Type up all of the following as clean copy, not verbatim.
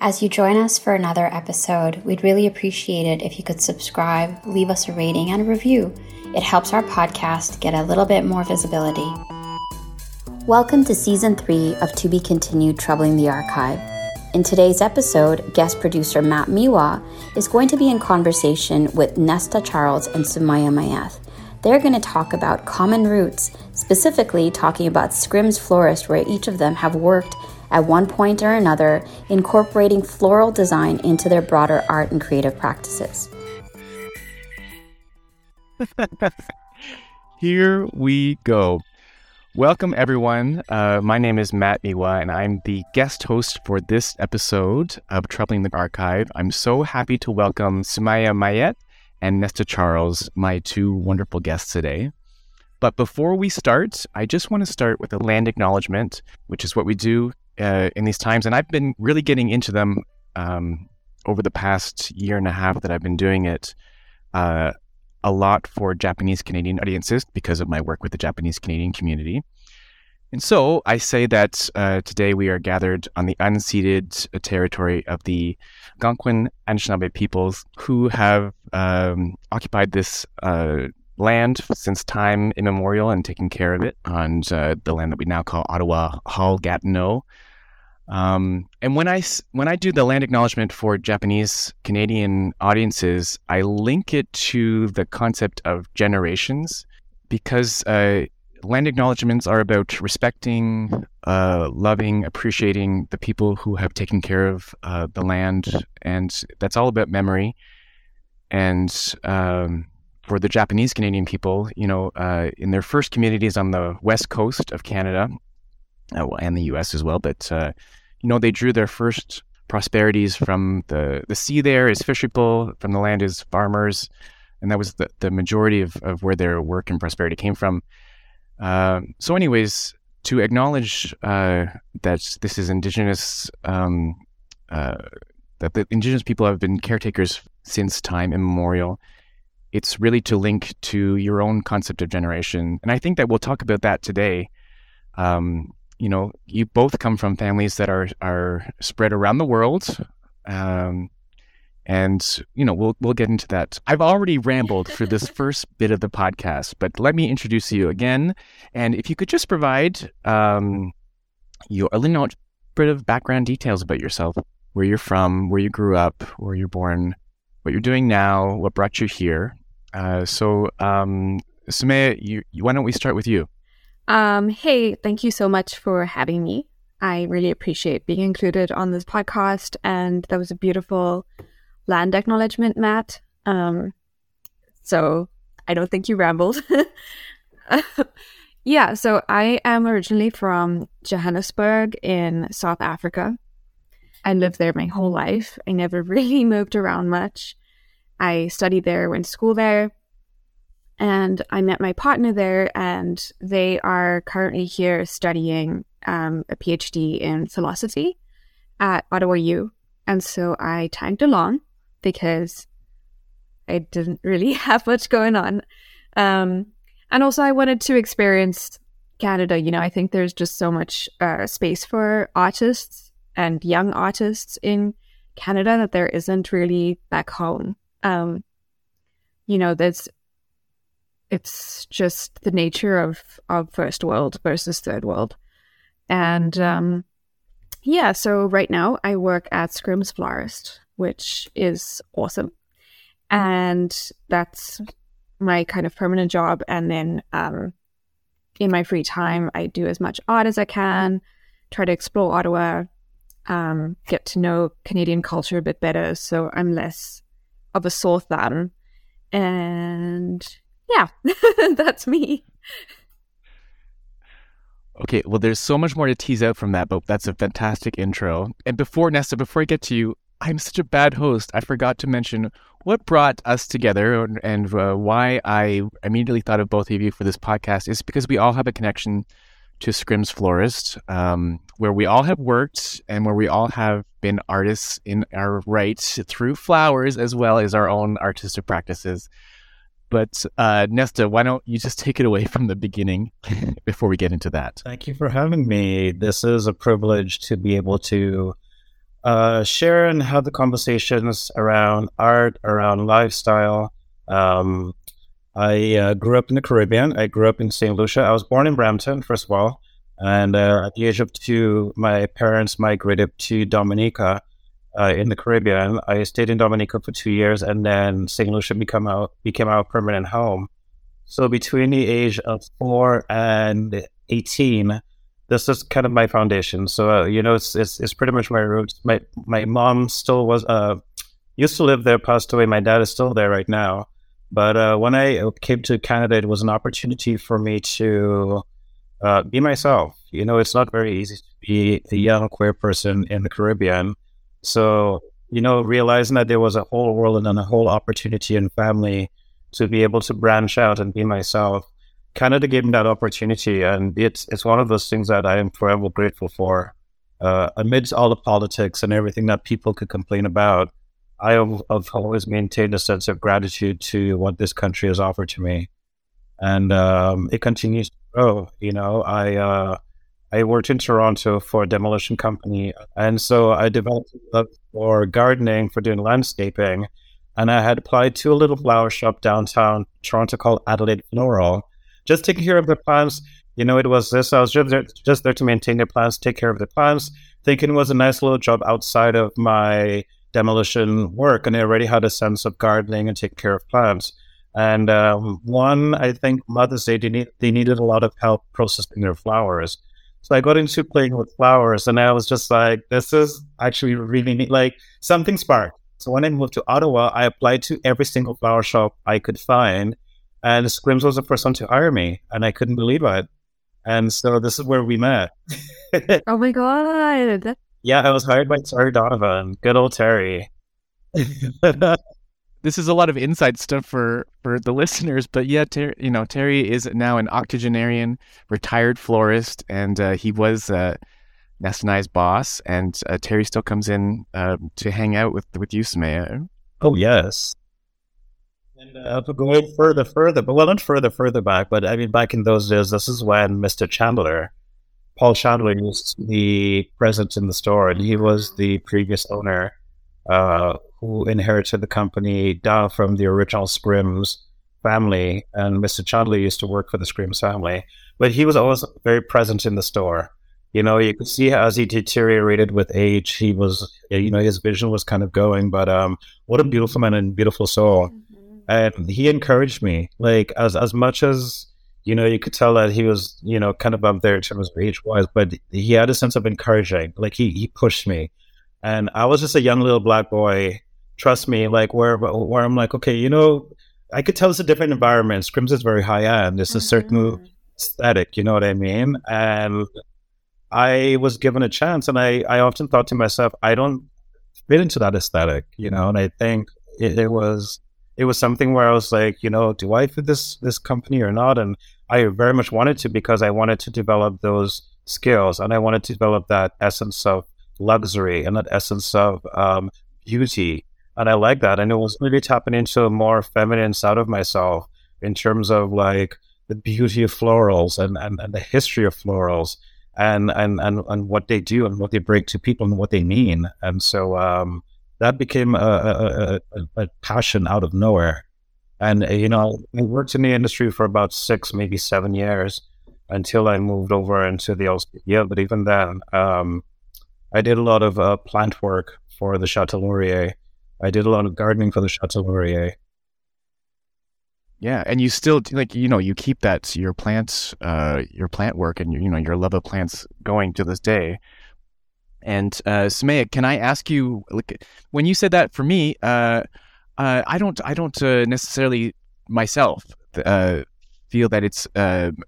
As you join us for another episode, we'd really appreciate it if you could subscribe, leave us a rating and a review. It helps our podcast get a little bit more visibility. Welcome to Season 3 of To Be Continued: Troubling the Archive. In today's episode, guest producer Matt Miwa is going to be in conversation with Nesta Charles and Sumayya Mayet. They're going to talk about common roots, specifically talking about Scrim's Florist, where each of them have worked at one point or another, incorporating floral design into their broader art and creative practices. Here we go. Welcome, everyone. My name is Matt Miwa, and I'm the guest host for this episode of Troubling the Archive. I'm so happy to welcome Sumayya Mayet and Nesta Charles, my two wonderful guests today. But before we start, I just want to start with a land acknowledgement, which is what we do in these times. And I've been really getting into them over the past year and a half that I've been doing it a lot for Japanese Canadian audiences because of my work with the Japanese Canadian community. And so I say that today we are gathered on the unceded territory of the Algonquin Anishinaabe peoples who have occupied this land since time immemorial and taken care of it on the land that we now call Ottawa Hull Gatineau. And when I do the land acknowledgement for Japanese Canadian audiences, I link it to the concept of generations because land acknowledgements are about respecting, loving, appreciating the people who have taken care of the land, and that's all about memory. And for the Japanese Canadian people, you know, in their first communities on the west coast of Canada, and the U.S. as well, but you know, they drew their first prosperities from the sea. There is fish people, from the land is farmers, and that was the majority of where their work and prosperity came from. So anyways, to acknowledge that this is indigenous, that the indigenous people have been caretakers since time immemorial, it's really to link to your own concept of generation. And I think that we'll talk about that today. You know, you both come from families that are spread around the world. And, you know, we'll get into that. I've already rambled for this first bit of the podcast, but let me introduce you again. And if you could just provide your a little bit of background details about yourself, where you're from, where you grew up, where you're born, what you're doing now, what brought you here. So Sumayya, why don't we start with you? Hey, thank you so much for having me. I really appreciate being included on this podcast, and that was a beautiful land acknowledgement, Matt. So I don't think you rambled. Yeah, so I am originally from Johannesburg in South Africa. I lived there my whole life. I never really moved around much. I studied there, went to school there, and I met my partner there, and they are currently here studying a PhD in philosophy at Ottawa U. And so I tagged along because I didn't really have much going on. And also I wanted to experience Canada. You know, I think there's just so much space for artists and young artists in Canada that there isn't really back home. You know, it's just the nature of first world versus third world. And yeah, so right now I work at Scrim's Florist, which is awesome. And that's my kind of permanent job. And then in my free time, I do as much art as I can, try to explore Ottawa, get to know Canadian culture a bit better so I'm less of a sore thumb. And yeah, that's me. Okay, well, there's so much more to tease out from that, but that's a fantastic intro. And Nesta, before I get to you, I'm such a bad host. I forgot to mention what brought us together, and why I immediately thought of both of you for this podcast is because we all have a connection to Scrim's Florist, where we all have worked and where we all have been artists in our right through flowers as well as our own artistic practices. But Nesta, why don't you just take it away from the beginning before we get into that? Thank you for having me. This is a privilege to be able to share and have the conversations around art, around lifestyle. I grew up in the Caribbean. I grew up in St. Lucia. I was born in Brampton, first of all. And at the age of 2, my parents migrated to Dominica in the Caribbean. I stayed in Dominica for 2 years, and then St. Lucia became our permanent home. So between the age of 4 and 18, this is kind of my foundation. So, it's pretty much my roots. My mom still used to live there, passed away. My dad is still there right now. But when I came to Canada, it was an opportunity for me to be myself. It's not very easy to be a young queer person in the Caribbean. So, realizing that there was a whole world and a whole opportunity and family to be able to branch out and be myself, Canada gave me that opportunity. And it's one of those things that I am forever grateful for. Amidst all the politics and everything that people could complain about, I have always maintained a sense of gratitude to what this country has offered to me. And it continues to grow. I worked in Toronto for a demolition company. And so I developed a love for gardening, for doing landscaping. And I had applied to a little flower shop downtown Toronto called Adelaide Flora, just taking care of the plants. I was just there to maintain the plants, take care of the plants, thinking it was a nice little job outside of my demolition work. And I already had a sense of gardening and taking care of plants. And I think Mother's Day, they needed a lot of help processing their flowers. So I got into playing with flowers, and I was just like, this is actually really neat. Like, something sparked. So when I moved to Ottawa, I applied to every single flower shop I could find, and Scrim's was the first one to hire me, and I couldn't believe it. And so this is where we met. Oh my God. Yeah, I was hired by Terry Donovan. Good old Terry. This is a lot of inside stuff for the listeners, but yeah, Terry is now an octogenarian, retired florist, and he was Nesta and I's boss, and Terry still comes in to hang out with you, Sumayya. Oh, yes. And going further, but well, not further back, but I mean, back in those days, this is when Mr. Chandler, Paul Chandler, was the president in the store, and he was the previous owner who inherited the company down from the original Scrim's family, and Mr. Chandler used to work for the Scrim's family, but he was always very present in the store. You could see as he deteriorated with age, he was, his vision was kind of going, but what a beautiful man and beautiful soul. Mm-hmm. And he encouraged me, like, as much as, you could tell that he was, kind of up there in terms of age-wise, but he had a sense of encouraging, like, he pushed me. And I was just a young little black boy. Trust me, like where I'm like, okay, I could tell it's a different environment. Scrim's is very high end. It's mm-hmm. a certain aesthetic, you know what I mean? And I was given a chance, and I often thought to myself, I don't fit into that aesthetic, and I think it was something where I was like, do I fit this company or not? And I very much wanted to, because I wanted to develop those skills, and I wanted to develop that essence of luxury and that essence of beauty, and I like that. And it was really tapping into a more feminine side of myself in terms of like the beauty of florals and the history of florals and what they do and what they bring to people and what they mean. And so that became a passion out of nowhere. And I worked in the industry for about 6, maybe 7 years until I moved over into the LCBO. But even then, I did a lot of plant work for the Chateau Laurier. I did a lot of gardening for the Chateau Laurier. Yeah, and you still you keep that your plant work and your love of plants going to this day. And Sumayya, can I ask you? Like, when you said that for me, I don't necessarily myself feel that it's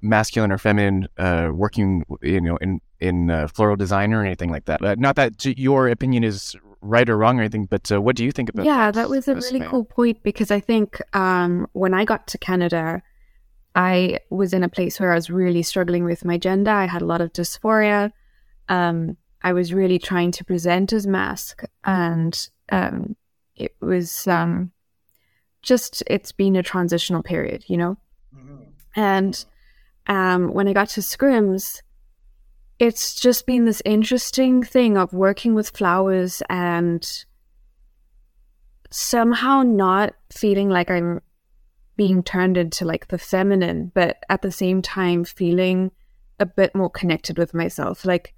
masculine or feminine working in floral design or anything like that. Not that your opinion is right or wrong or anything, but what do you think about that? Yeah, that was a really cool point, because I think when I got to Canada, I was in a place where I was really struggling with my gender. I had a lot of dysphoria. I was really trying to present as mask, and it was it's been a transitional period, And when I got to Scrim's, it's just been this interesting thing of working with flowers and somehow not feeling like I'm being turned into like the feminine, but at the same time feeling a bit more connected with myself, like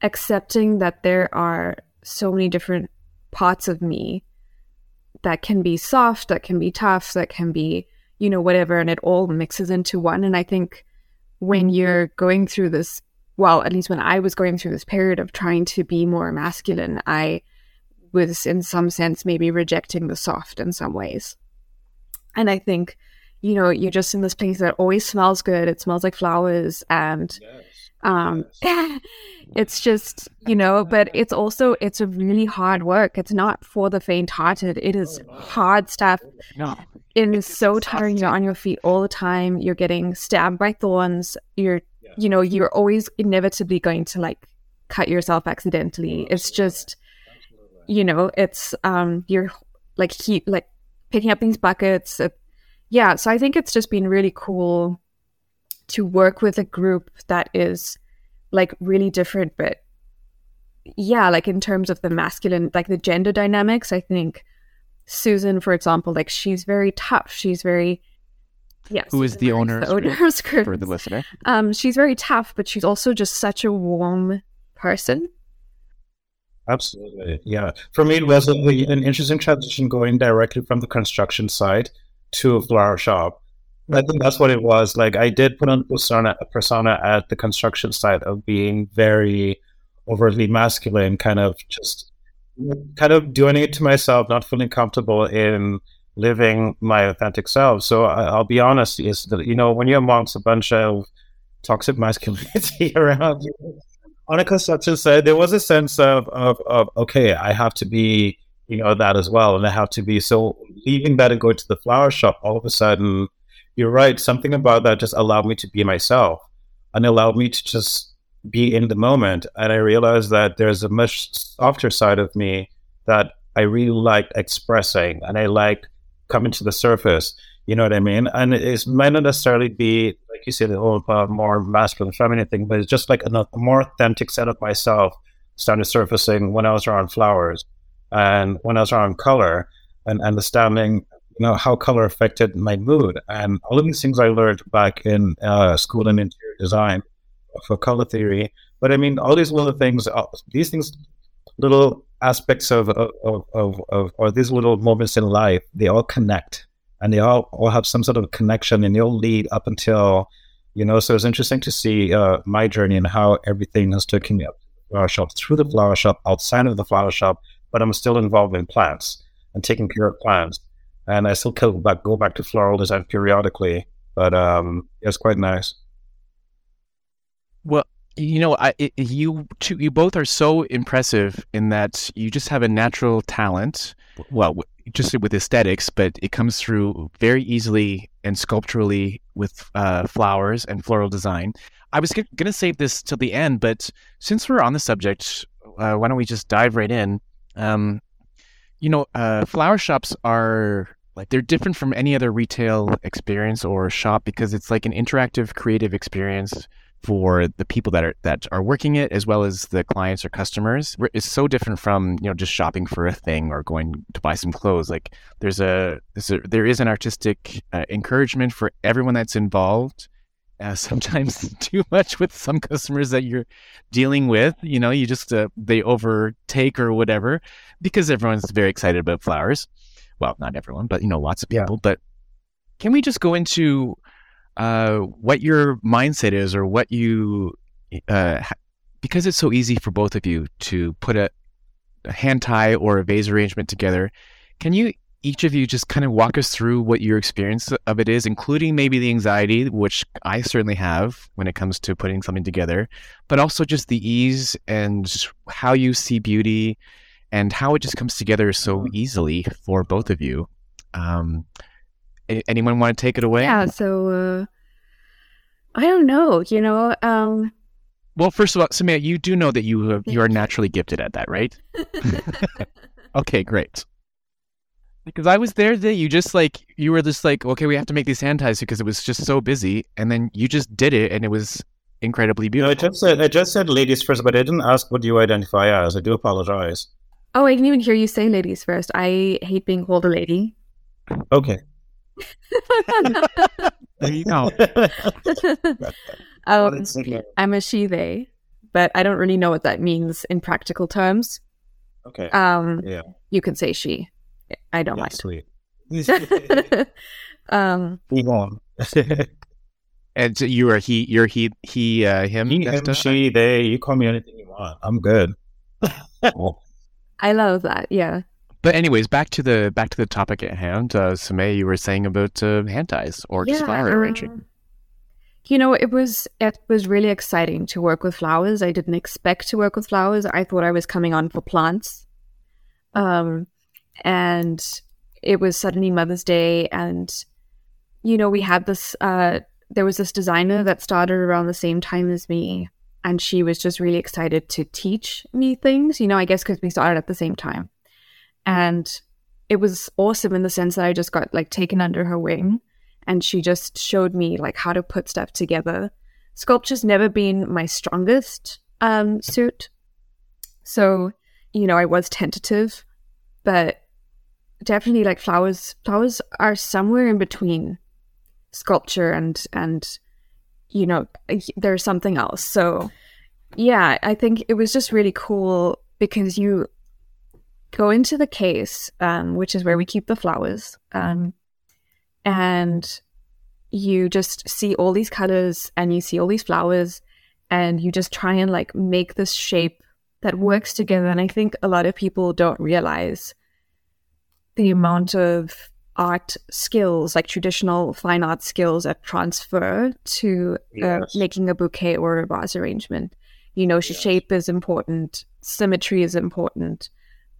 accepting that there are so many different parts of me that can be soft, that can be tough, that can be, you know, whatever, and it all mixes into one. And I think when you're going through this, well, at least when I was going through this period of trying to be more masculine, I was in some sense maybe rejecting the soft in some ways. And I think, you know, you're just in this place that always smells good. It smells like flowers. And yes. It's just, you know, but it's also, it's a really hard work. It's not for the faint-hearted. It is hard stuff. No. It is so tiring. You're on your feet all the time. You're getting stabbed by thorns. You're, you know, you're always inevitably going to like cut yourself accidentally. It's just, you know, it's you're like picking up these buckets. Yeah, so I think it's just been really cool to work with a group that is like really different, but yeah, like in terms of the masculine, like the gender dynamics, I think Susan, for example, like she's very tough. She's very, yes. Who is the owner of Scrim's for the listener? She's very tough, but she's also just such a warm person. Absolutely, yeah. For me, it was an interesting transition going directly from the construction site to a flower shop. I think that's what it was. Like, I did put on a persona at the construction site of being very overtly masculine, kind of doing it to myself, not feeling comfortable in living my authentic self. So I'll be honest, is that, you know, when you're amongst a bunch of toxic masculinity around you, on a construction site, there was a sense of okay, I have to be, you know, that as well, and I have to be. So leaving that and going to the flower shop, all of a sudden, you're right, something about that just allowed me to be myself and allowed me to just be in the moment. And I realized that there's a much softer side of me that I really liked expressing, and I liked coming to the surface. You know what I mean? And it might not necessarily be, like you say, the whole more masculine, feminine thing, but it's just like a more authentic set of myself started surfacing when I was around flowers and when I was around color, and understanding, you know, how color affected my mood. And all of these things I learned back in school in interior design for color theory. But I mean, all these little things, little aspects of or these little moments in life, they all connect. And they all have some sort of connection, and they'll lead up until, you know, so it's interesting to see my journey and how everything has taken me up to the flower shop, through the flower shop, outside of the flower shop, but I'm still involved in plants and taking care of plants. And I still go back to floral design periodically, but it's quite nice. Well, you know, you both are so impressive in that you just have a natural talent. Well, just with aesthetics, but it comes through very easily and sculpturally with flowers and floral design. I was going to save this till the end, but since we're on the subject, why don't we just dive right in? You know, flower shops are like, they're different from any other retail experience or shop, because it's like an interactive, creative experience for the people that are working it, as well as the clients or customers. It's so different from, you know, just shopping for a thing or going to buy some clothes. Like there is an artistic encouragement for everyone that's involved. Sometimes too much with some customers that you're dealing with, you know, you just they overtake or whatever, because everyone's very excited about flowers. Well, not everyone, but, you know, lots of people. Yeah. But can we just go into what your mindset is, or what you, because it's so easy for both of you to put a hand tie or a vase arrangement together, can you each of you just kind of walk us through what your experience of it is, including maybe the anxiety, which I certainly have when it comes to putting something together, but also just the ease and how you see beauty and how it just comes together so easily for both of you. Anyone want to take it away? Yeah, so I don't know, you know. Well, first of all, Sumayya, you do know that you are naturally gifted at that, right? Okay, great. Because I was there that you were just like, okay, we have to make these hand ties because it was just so busy. And then you just did it, and it was incredibly beautiful. No, I just said ladies first, but I didn't ask what you identify as. I do apologize. Oh, I didn't even hear you say ladies first. I hate being called a lady. Okay. There you go. I'm a she, they, but I don't really know what that means in practical terms. Okay. Yeah. You can say she. I don't mind. Sweet. Move on. And so you are he, you're he, him. He, him, she, they, you call me anything you want. I'm good. I love that. Yeah. But anyways, back to the topic at hand. Sumayya, you were saying about hand ties or just flower arranging. You know, it was really exciting to work with flowers. I didn't expect to work with flowers. I thought I was coming on for plants. And it was suddenly Mother's Day, and you know, we had this there was this designer that started around the same time as me, and she was just really excited to teach me things, you know, I guess because we started at the same time. And it was awesome in the sense that I just got like taken under her wing, and she just showed me like how to put stuff together. Sculpture's never been my strongest suit. So, you know, I was tentative, but definitely like flowers are somewhere in between sculpture and you know, there's something else. So yeah, I think it was just really cool because you go into the case, which is where we keep the flowers, and you just see all these colors and you see all these flowers, and you just try and like make this shape that works together. And I think a lot of people don't realize the amount of art skills, like traditional fine art skills, that transfer to making a bouquet or a vase arrangement. You know, shape is important, symmetry is important.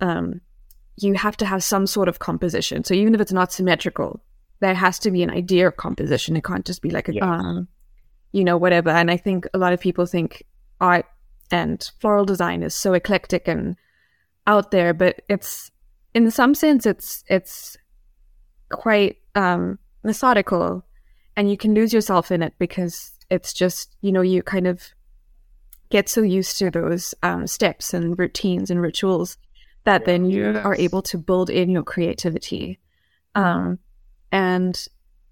You have to have some sort of composition. So even if it's not symmetrical, there has to be an idea of composition. It can't just be like you know, whatever. And I think a lot of people think art and floral design is so eclectic and out there, but it's in some sense it's quite methodical, and you can lose yourself in it because it's just, you know, you kind of get so used to those steps and routines and rituals that then you are able to build in your creativity. And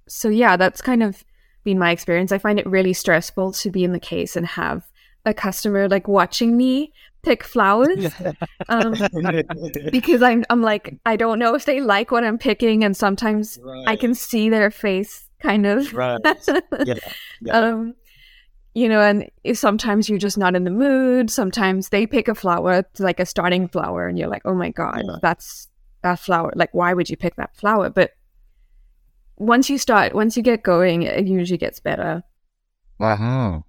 so, yeah, that's kind of been my experience. I find it really stressful to be in the case and have a customer like watching me pick flowers because I'm like, I don't know if they like what I'm picking, and sometimes I can see their face kind of you know, and sometimes you're just not in the mood. Sometimes they pick a flower, like a starting flower, and you're like, oh my God, that's that flower. Like, why would you pick that flower? But once you get going, it usually gets better. Wow.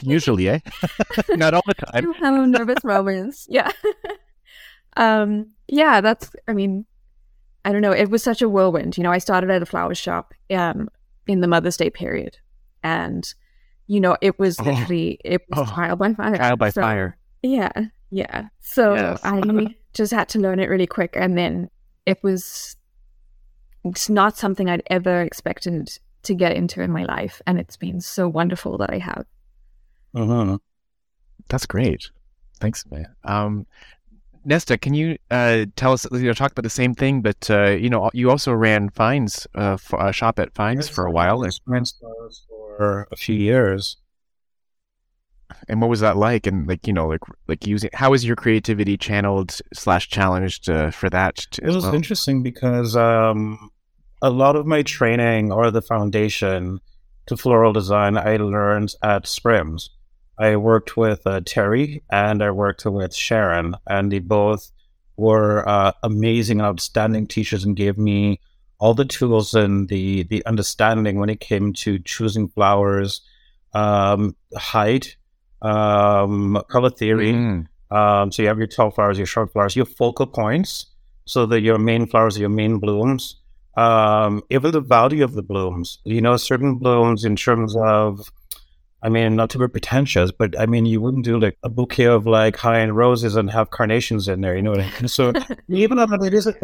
Usually, eh? Not all the time. You have nervous moments. Yeah. Yeah, I don't know. It was such a whirlwind. You know, I started at a flower shop in the Mother's Day period, and you know, it was literally trial by fire. Yeah, yeah. So I just had to learn it really quick, and then it's not something I'd ever expected to get into in my life, and it's been so wonderful that I have. Uh-huh. That's great. Thanks, Maya. Nesta, can you tell us? You know, talk about the same thing, but you know, you also ran Fines, a shop at Fines for a while. For a few years. And what was that like? And like, you know, like using, how was your creativity channeled / challenged for that? It was interesting because a lot of my training or the foundation to floral design I learned at Scrim's. I worked with Terry and I worked with Sharon, and they both were amazing, outstanding teachers and gave me all the tools and the understanding when it came to choosing flowers, height, color theory. Mm-hmm. So you have your tall flowers, your short flowers, your focal points, so that your main flowers are your main blooms. Even the value of the blooms, you know, certain blooms in terms of, I mean, not to be pretentious, but I mean, you wouldn't do like a bouquet of like high-end roses and have carnations in there, you know what I mean? So even though it is a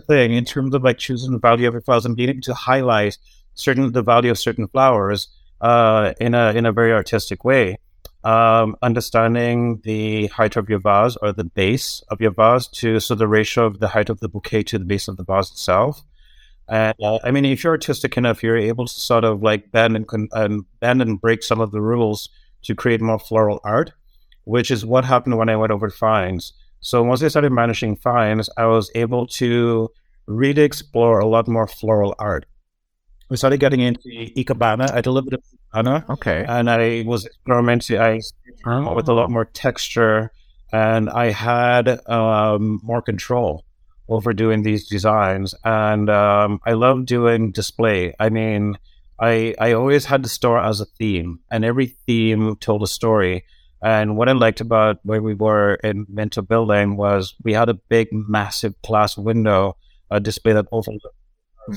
thing, in terms of like choosing the value of your flowers and being able to highlight the value of certain flowers, in a very artistic way. Understanding the height of your vase or the base of your vase so the ratio of the height of the bouquet to the base of the vase itself. And I mean, if you're artistic enough, you're able to sort of like bend and break some of the rules to create more floral art, which is what happened when I went over to Fines. So once I started managing Fines, I was able to really explore a lot more floral art. We started getting into Ikebana. I did a little bit of Ikebana. Okay. And I was experimenting with a lot more texture, and I had more control over doing these designs. And I love doing display. I mean, I always had the store as a theme, and every theme told a story. And what I liked about where we were in Mentor Building was we had a big, massive glass window, a display that overlooked.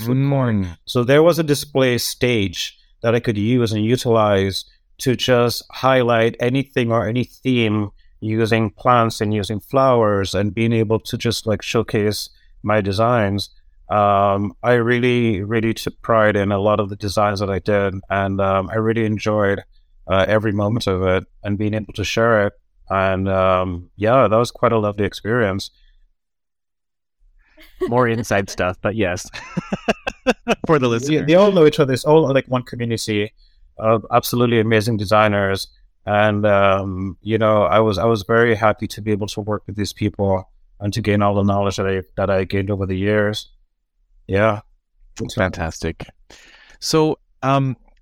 Good morning. So there was a display stage that I could use and utilize to just highlight anything or any theme using plants and using flowers and being able to just like showcase my designs. I really, really took pride in a lot of the designs that I did, and I really enjoyed every moment of it and being able to share it. And yeah, that was quite a lovely experience. More inside stuff, but yes, for the listener. Yeah, they all know each other. It's all like one community of absolutely amazing designers. And, you know, I was very happy to be able to work with these people and to gain all the knowledge that I gained over the years. Yeah. That's fantastic. So,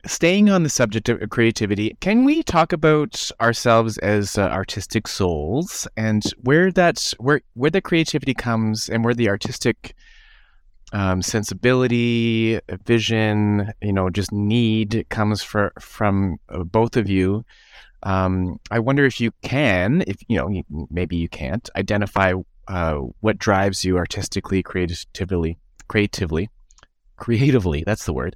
staying on the subject of creativity, can we talk about ourselves as artistic souls and where the creativity comes and where the artistic sensibility, vision, you know, just need comes from both of you? I wonder if you can, if you know, maybe you can't identify what drives you artistically, creatively. That's the word.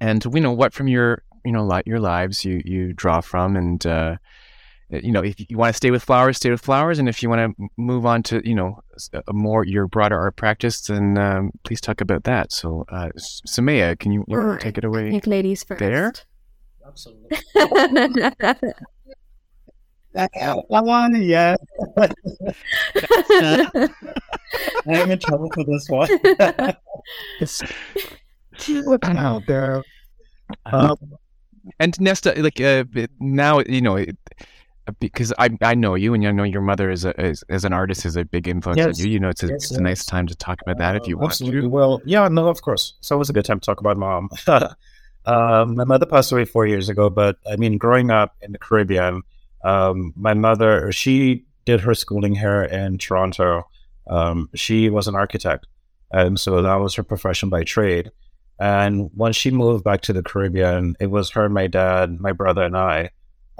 And we know what from your lives you draw from, and you know, if you want to stay with flowers, and if you want to move on to, you know, your broader art practice, then please talk about that. So, Sumayya, can you take it away? I think ladies first. There, absolutely. Yeah. I'm in trouble for this one. Looking out there. And Nesta, like now, you know, because I know you, and I know your mother as an artist is a big influence on you. You know, it's a nice time to talk about that if you want to. Well, yeah, no, of course. It's always a good time to talk about mom. My mother passed away 4 years ago, but I mean, growing up in the Caribbean, my mother, she did her schooling here in Toronto. She was an architect, and so that was her profession by trade. And once she moved back to the Caribbean, it was her, my dad, my brother, and I.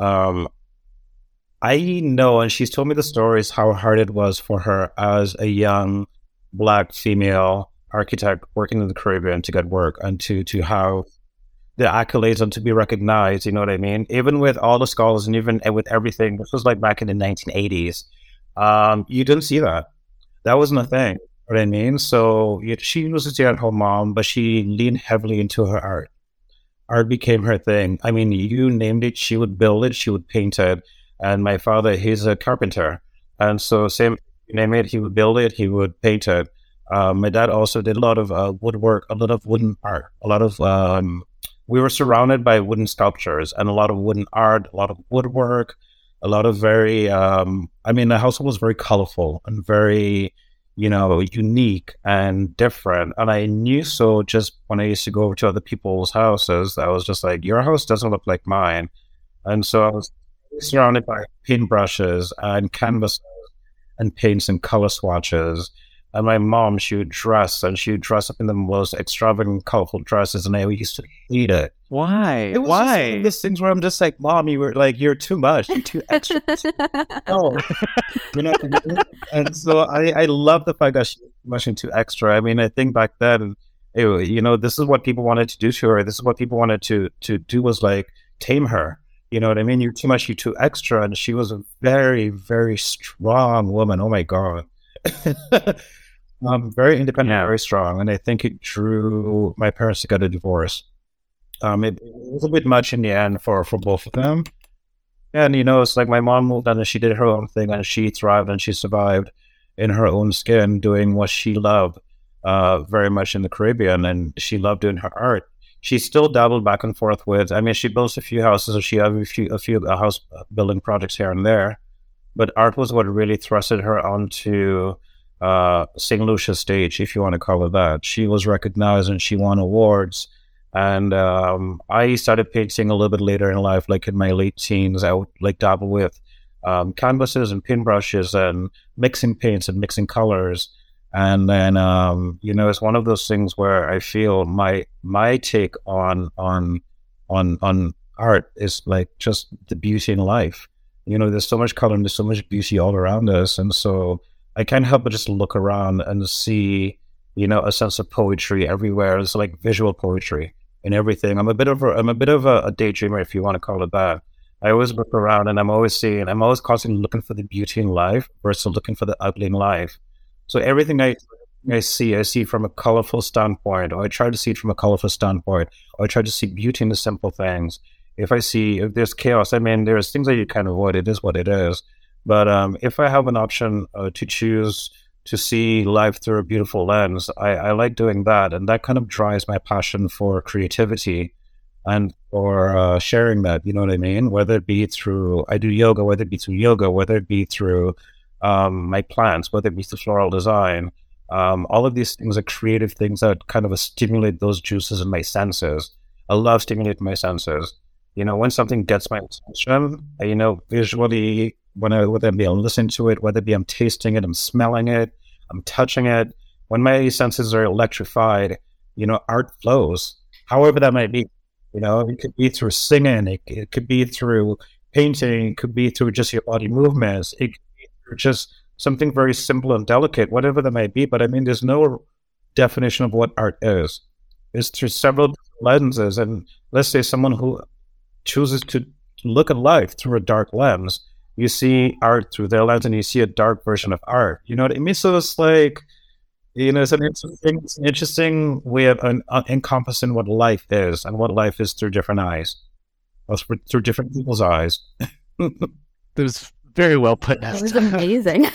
I know, and she's told me the stories, how hard it was for her as a young Black female architect working in the Caribbean to get work and to have the accolades and to be recognized, you know what I mean? Even with all the scholars and even with everything, this was like back in the 1980s, you didn't see that. That wasn't a thing. What I mean, so she was a stay-at-home mom, but she leaned heavily into her art. Art became her thing. I mean, you named it, she would build it, she would paint it. And my father, he's a carpenter, and so same, you name it, he would build it, he would paint it. My dad also did a lot of woodwork, a lot of wooden art, a lot of. We were surrounded by wooden sculptures and a lot of wooden art, a lot of woodwork, a lot of very. I mean, the household was very colorful and very. You know, unique and different. And I knew so just when I used to go over to other people's houses, I was just like, your house doesn't look like mine. And so I was surrounded by paintbrushes and canvases and paints and color swatches. And my mom, she would dress up in the most extravagant, colorful dresses, and I used to hate it. Why? It was just these things where I'm just like, Mom, you were like, you're too much, you're too extra. No, you know. And so I love the fact that she was too much and too extra. I mean, I think back then, you know, this is what people wanted to do to her. This is what people wanted to do, was like tame her. You know what I mean? You're too much, you're too extra. And she was a very, very strong woman. Oh my God. Very independent, very strong, and I think it drew my parents to get a divorce. It was a bit much in the end for both of them. And, you know, it's like my mom moved on and she did her own thing and she thrived and she survived in her own skin doing what she loved very much in the Caribbean, and she loved doing her art. She still dabbled back and forth with, I mean, she builds a few houses, or she has a few house building projects here and there, but art was what really thrusted her onto St. Lucia stage, if you want to call it that. She was recognized and she won awards. And I started painting a little bit later in life, like in my late teens. I would like dabble with canvases and paintbrushes and mixing paints and mixing colors. And then, you know, it's one of those things where I feel my take on art is like just the beauty in life. You know, there's so much color and there's so much beauty all around us. And so I can't help but just look around and see, you know, a sense of poetry everywhere. It's like visual poetry. And everything. I'm a bit of a daydreamer, if you want to call it that. I always look around, and I'm always constantly looking for the beauty in life versus looking for the ugly in life. So everything I see from a colorful standpoint, or I try to see it from a colorful standpoint, or I try to see beauty in the simple things. If there's chaos, I mean, there's things that you can't avoid. It is what it is. But if I have an option to choose to see life through a beautiful lens, I like doing that, and that kind of drives my passion for creativity and for sharing that, you know what I mean? Whether it be through, I do yoga, whether it be through my plants, whether it be through floral design, all of these things are creative things that kind of stimulate those juices in my senses. I love stimulating my senses. You know, when something gets my attention, you know, visually, whether it be I'm listening to it, whether it be I'm tasting it, I'm smelling it, I'm touching it. When my senses are electrified, you know, art flows, however that might be. You know, it could be through singing, it could be through painting, it could be through just your body movements, it could be through just something very simple and delicate, whatever that might be. But I mean, there's no definition of what art is. It's through several lenses. And let's say someone who chooses to look at life through a dark lens, you see art through their lens and you see a dark version of art. You know what I mean? So it's like, you know, it's an interesting way of encompassing what life is, and what life is through different eyes, or through different people's eyes. It was very well put. That was amazing.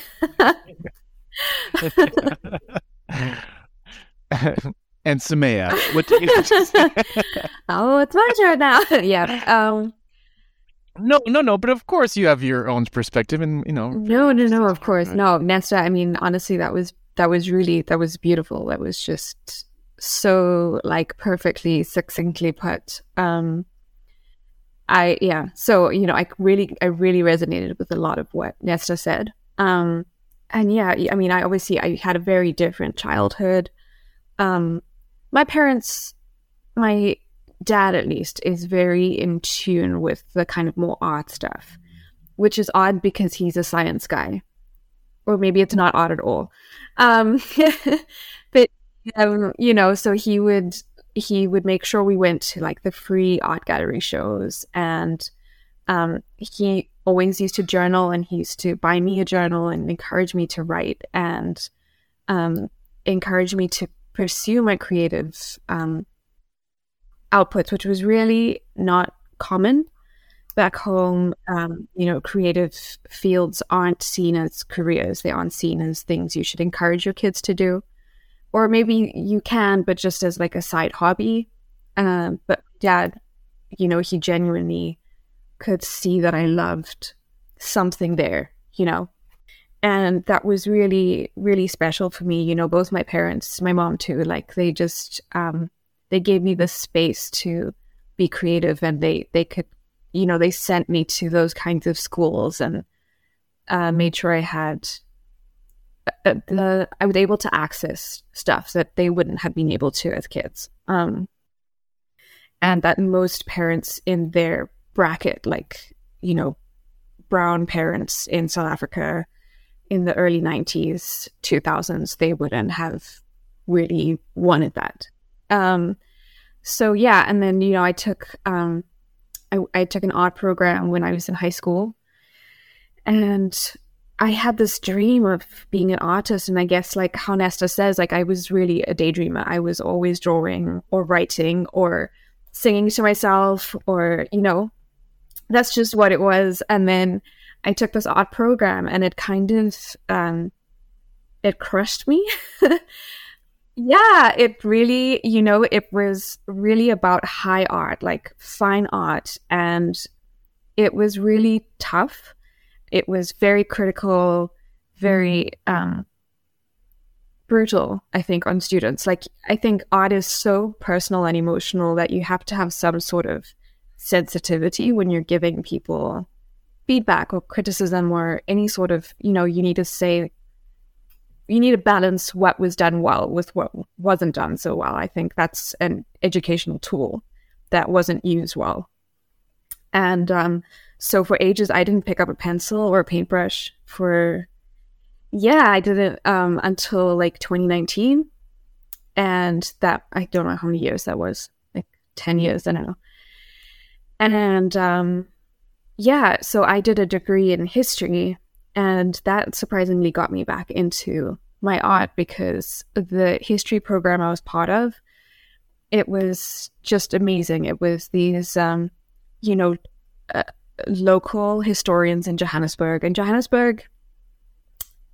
And Sumayya, what do you think? Oh, it's my turn now. Yeah. No. But of course, you have your own perspective, and you know. No. Of course, no, Nesta. I mean, honestly, that was beautiful. That was just so like perfectly, succinctly put. So you know, I really resonated with a lot of what Nesta said. And yeah, I mean, I had a very different childhood. My dad at least is very in tune with the kind of more art stuff, which is odd because he's a science guy, or maybe it's not odd at all. But you know, so he would make sure we went to like the free art gallery shows, and he always used to journal, and he used to buy me a journal and encourage me to write, and encourage me to pursue my creative outputs, which was really not common back home. You know, creative fields aren't seen as careers. They aren't seen as things you should encourage your kids to do, or maybe you can, but just as like a side hobby. But Dad, you know, he genuinely could see that I loved something there, you know. And that was really, really special for me. You know, both my parents, my mom too, like they just, they gave me the space to be creative, and they could, you know, they sent me to those kinds of schools, and made sure I had, I was able to access stuff that they wouldn't have been able to as kids. And that most parents in their bracket, like, you know, brown parents in South Africa, in the early 90s, 2000s, they wouldn't have really wanted that. So yeah, and then, you know, I took an art program when I was in high school, and I had this dream of being an artist. And I guess like how Nesta says, like I was really a daydreamer. I was always drawing or writing or singing to myself, or, you know, that's just what it was. And then I took this art program, and it kind of, it crushed me. Yeah, it really, you know, it was really about high art, like fine art. And it was really tough. It was very critical, very brutal, I think, on students. Like, I think art is so personal and emotional that you have to have some sort of sensitivity when you're giving people feedback or criticism or any sort of, you know, you need to say, you need to balance what was done well with what wasn't done so well. I think that's an educational tool that wasn't used well. And so for ages, I didn't pick up a pencil or a paintbrush for, yeah, I didn't until like 2019. And that, I don't know how many years that was, like 10 years, I don't know. And yeah, so I did a degree in history. And that surprisingly got me back into my art, because the history program I was part of, it was just amazing. It was these, you know, local historians in Johannesburg. And Johannesburg,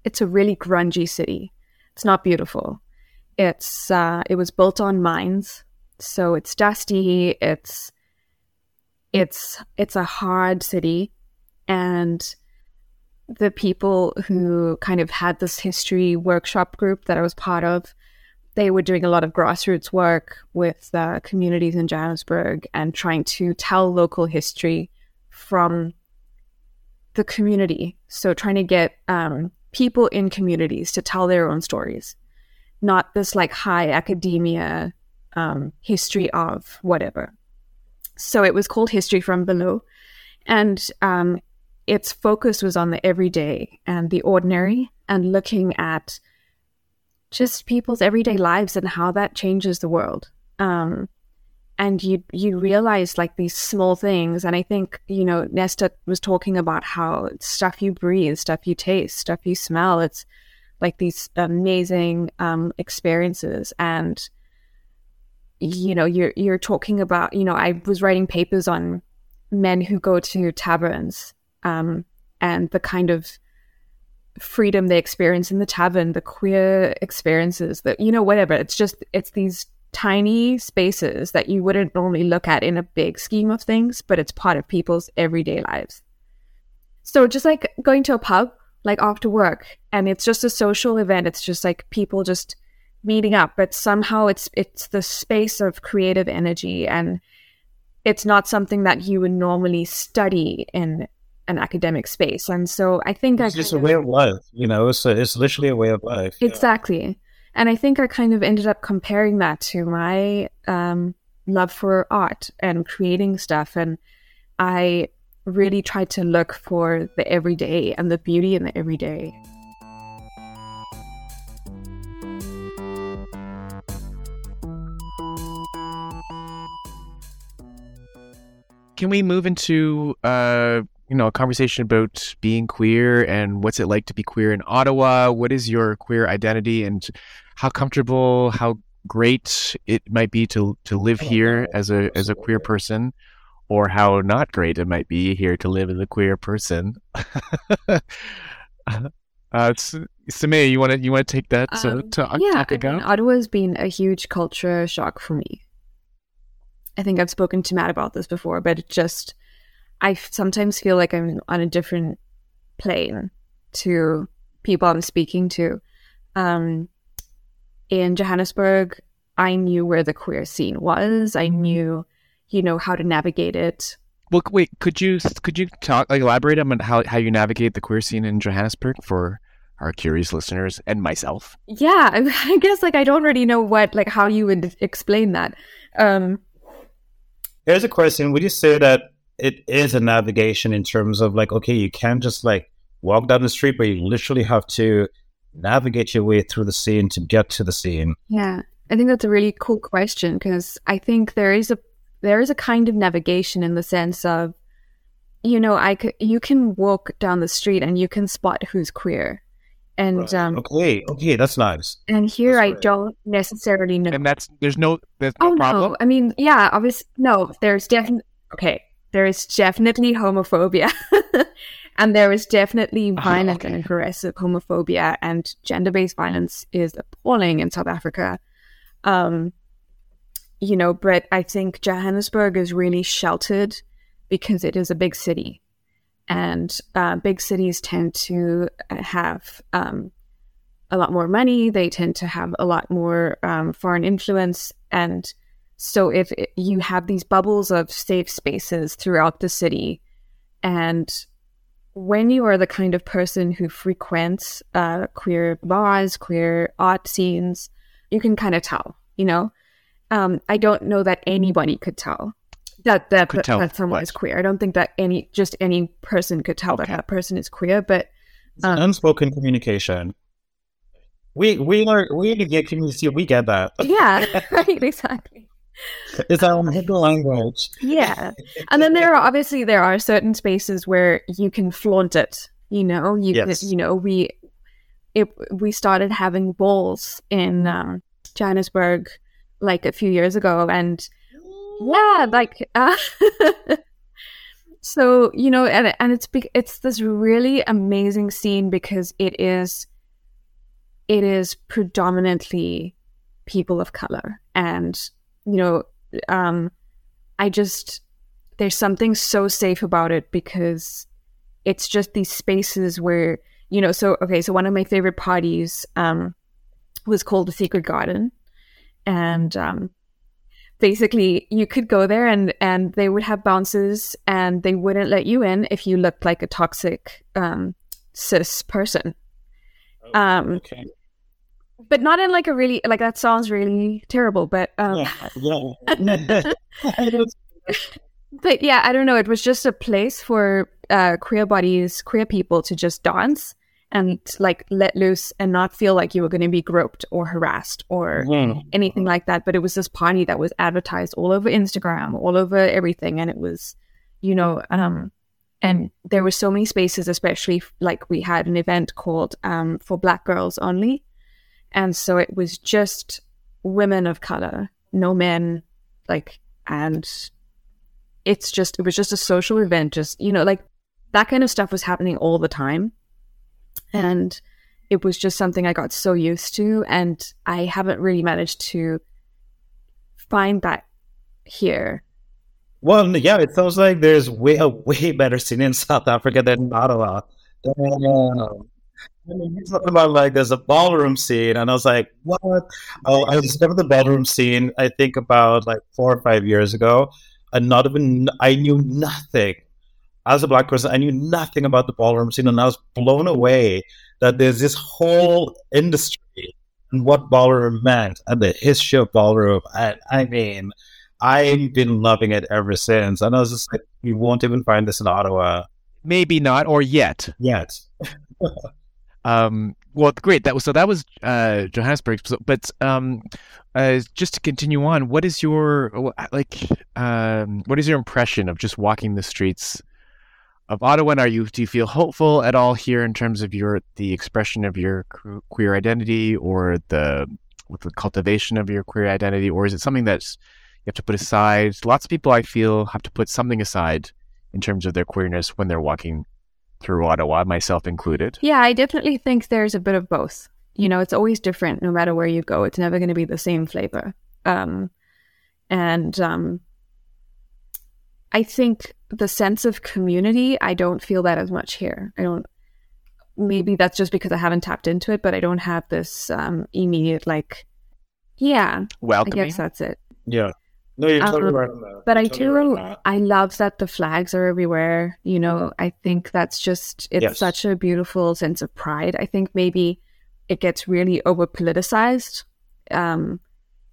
it's a really grungy city. It's not beautiful. It's it was built on mines, so it's dusty. It's a hard city, and the people who kind of had this history workshop group that I was part of, they were doing a lot of grassroots work with communities in Johannesburg and trying to tell local history from the community. So trying to get people in communities to tell their own stories, not this like high academia history of whatever. So it was called History from Below. And its focus was on the everyday and the ordinary, and looking at just people's everyday lives and how that changes the world. And you realize like these small things. And I think, you know, Nesta was talking about how stuff you breathe, stuff you taste, stuff you smell, it's like these amazing experiences. And, you know, you're talking about, you know, I was writing papers on men who go to taverns, and the kind of freedom they experience in the tavern, the queer experiences, that, you know, whatever. It's just, it's these tiny spaces that you wouldn't normally look at in a big scheme of things, but it's part of people's everyday lives. So just like going to a pub, like after work, and it's just a social event. It's just like people just meeting up, but somehow it's the space of creative energy, and it's not something that you would normally study in an academic space. And so I think it's just a way of life, you know, it's literally a way of life. Exactly. Yeah. And I think I kind of ended up comparing that to my love for art and creating stuff. And I really tried to look for the everyday and the beauty in the everyday. Can we move into you know, a conversation about being queer and what's it like to be queer in Ottawa? What is your queer identity, and how comfortable, how great it might be to live here as a queer person, or how not great it might be here to live as a queer person? Sumayya, you wanna take that talk about? Ottawa's been a huge culture shock for me. I think I've spoken to Matt about this before, but it just, I sometimes feel like I'm on a different plane to people I'm speaking to. In Johannesburg, I knew where the queer scene was. I knew, you know, how to navigate it. Well, wait, could you talk, like, elaborate on how you navigate the queer scene in Johannesburg for our curious listeners and myself? Yeah, I guess, like, I don't really know what, like, how you would explain that. Here's a question. Would you say that it is a navigation in terms of like, okay, you can't just like walk down the street, but you literally have to navigate your way through the scene to get to the scene? Yeah, I think that's a really cool question, because I think there is a kind of navigation in the sense of, you know, you can walk down the street and you can spot who's queer. And right. Okay, that's nice. And here I don't necessarily know. And there's no problem. No. I mean, yeah, obviously, no. There is definitely homophobia, and there is definitely violent and aggressive homophobia, and gender-based violence is appalling in South Africa. But I think Johannesburg is really sheltered because it is a big city. And big cities tend to have a lot more money. They tend to have a lot more foreign influence. And so if you have these bubbles of safe spaces throughout the city, and when you are the kind of person who frequents queer bars, queer art scenes, you can kind of tell, I don't know that anybody could tell. That someone is queer. I don't think that any person could tell that that person is queer. But unspoken communication. We in the gay community, we get that. Yeah, right, exactly. It's our hidden language. Yeah, and then there are certain spaces where you can flaunt it. We started having balls in Johannesburg a few years ago, and. Yeah, so and it's this really amazing scene because it is predominantly people of color, and there's something so safe about it because it's just these spaces where So one of my favorite parties was called the Secret Garden, and. Basically, you could go there and they would have bouncers, and they wouldn't let you in if you looked like a toxic cis person. But not in a really that sounds really terrible, but but yeah, I don't know. It was just a place for queer people to just dance and let loose and not feel like you were going to be groped or harassed or anything like that. But it was this party that was advertised all over Instagram, all over everything. And it was, and there were so many spaces, especially we had an event called For Black Girls Only. And so it was just women of color, no men, and it was just a social event. That kind of stuff was happening all the time. And it was just something I got so used to, and I haven't really managed to find that here. Well, yeah, it sounds like there's a way better scene in South Africa than Ottawa. I mean, you're talking about there's a ballroom scene, and I was like, what? Oh, I discovered the ballroom scene, I think about 4 or 5 years ago, and I knew nothing. As a black person, I knew nothing about the ballroom scene, and I was blown away that there's this whole industry and what ballroom meant and the history of ballroom. And I mean, I've been loving it ever since. And I was just like, you won't even find this in Ottawa. Maybe not, or yet. Yet. Well, great. That was Johannesburg. But just to continue on, what is your impression of just walking the streets of Ottawa, and do you feel hopeful at all here in terms of the expression of your queer identity, or the cultivation of your queer identity, or is it something that you have to put aside? Lots of people I feel have to put something aside in terms of their queerness when they're walking through Ottawa, myself included. Yeah, I definitely think there's a bit of both. It's always different no matter where you go. It's never going to be the same flavor, and I think the sense of community, I don't feel that as much here. Maybe that's just because I haven't tapped into it, but I don't have this immediate, welcoming. I guess that's it. Yeah. No, you're totally right on that. But I love that the flags are everywhere. I think that's just, such a beautiful sense of pride. I think maybe it gets really over-politicized.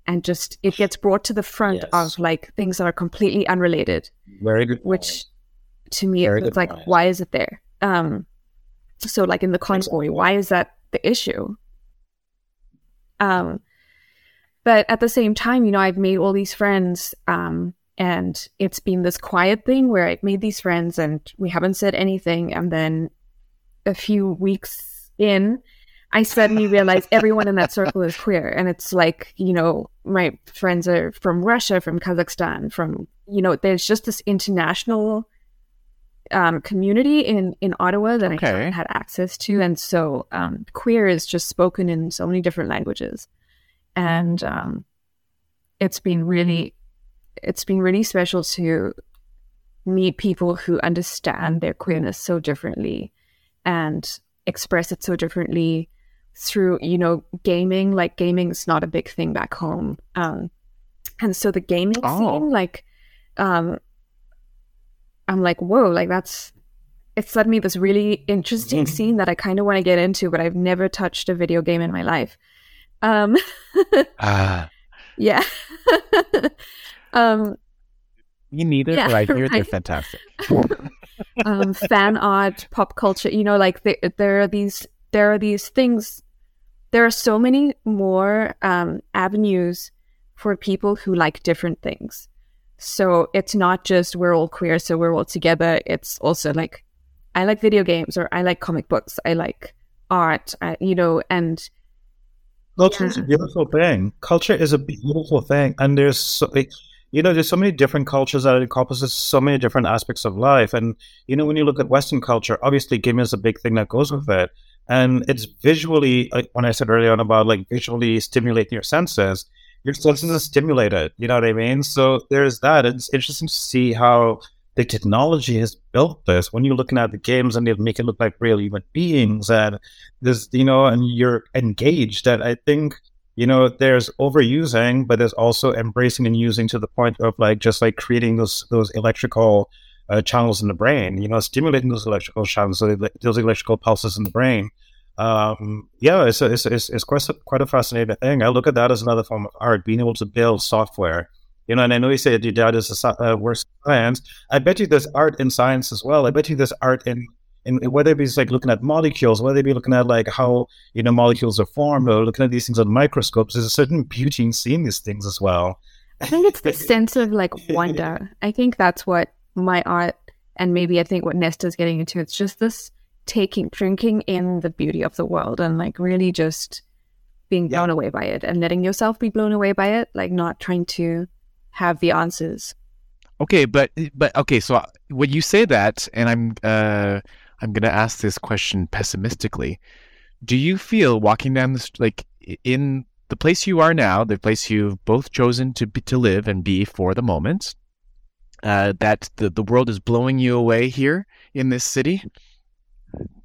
And just it gets brought to the front of things that are completely unrelated. Very good. Which to me it's why is it there? So in the convoy, why is that the issue? But at the same time, I've made all these friends, and it's been this quiet thing where I've made these friends and we haven't said anything, and then a few weeks in I suddenly realized everyone in that circle is queer. And it's like, you know, my friends are from Russia, from Kazakhstan, from, you know, there's just this international community in Ottawa that I haven't had access to. And so queer is just spoken in so many different languages. And it's been really special to meet people who understand their queerness so differently and express it so differently through, you know, gaming. Like, gaming is not a big thing back home. And so the gaming scene, like, I'm like, whoa, like that's, it's suddenly this really interesting scene that I kind of want to get into, but I've never touched a video game in my life. Yeah. You need it right here. They're fantastic. Fan art, pop culture, you know, like there are these things. There are so many more avenues for people who like different things. So it's not just we're all queer, so we're all together. It's also like, I like video games, or I like comic books, I like art, you know, and culture is a beautiful thing. Culture is a beautiful thing. And there's so, you know, there's so many different cultures that encompasses so many different aspects of life. And, you know, when you look at Western culture, obviously gaming is a big thing that goes with it. And it's visually, like when I said earlier on about like visually stimulating your senses are stimulated. You know what I mean? So there's that. It's interesting to see how the technology has built this. When you're looking at the games and they make it look like real human beings and this, you know, and you're engaged, that I think, you know, there's overusing, but there's also embracing and using to the point of like, just like creating those electrical channels in the brain, you know, stimulating those electrical channels, so those electrical pulses in the brain. Yeah, it's quite a fascinating thing. I look at that as another form of art, being able to build software. You know, and I know you said your dad is a works science. I bet you there's art in science as well. I bet you there's art in whether it be like looking at molecules, whether it be looking at like how, you know, molecules are formed, or looking at these things on microscopes. There's a certain beauty in seeing these things as well. I think it's the sense of like wonder. I think that's what my art, and maybe I think what Nesta's getting into, it's just this drinking in the beauty of the world and like really just being blown away by it and letting yourself be blown away by it, like not trying to have the answers. Okay, but okay, so when you say that, and I'm gonna ask this question pessimistically, do you feel walking down this, like in the place you are now, the place you've both chosen to live and be for the moment, that the world is blowing you away here in this city?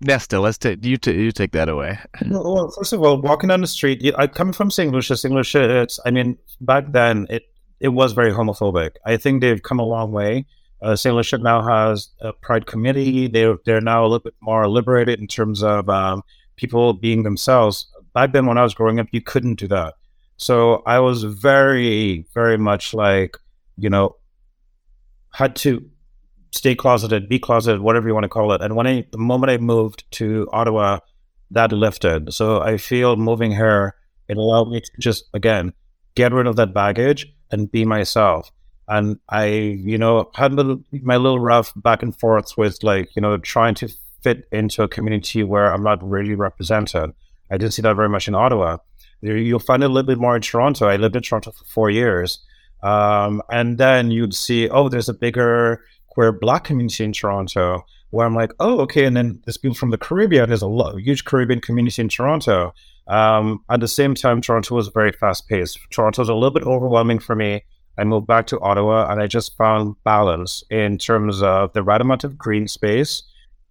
Nesta, let's take you take that away. Well, first of all, walking down the street, I'm coming from St. Lucia. St. Lucia, back then it was very homophobic. I think they've come a long way. St. Lucia now has a pride committee. They're now a little bit more liberated in terms of people being themselves. Back then, when I was growing up, you couldn't do that. So I was very, very much like, you know, had to stay closeted, be closeted, whatever you want to call it. And the moment I moved to Ottawa, that lifted. So I feel moving here, it allowed me to just, again, get rid of that baggage and be myself. And I, you know, had my little rough back and forth with like, you know, trying to fit into a community where I'm not really represented. I didn't see that very much in Ottawa. You'll find it a little bit more in Toronto. I lived in Toronto for 4 years. And then you'd see, oh, there's a bigger queer Black community in Toronto, where I'm like, oh, okay. And then there's people from the Caribbean. There's a huge Caribbean community in Toronto. At the same time, Toronto was very fast-paced. Toronto was a little bit overwhelming for me. I moved back to Ottawa, and I just found balance in terms of the right amount of green space.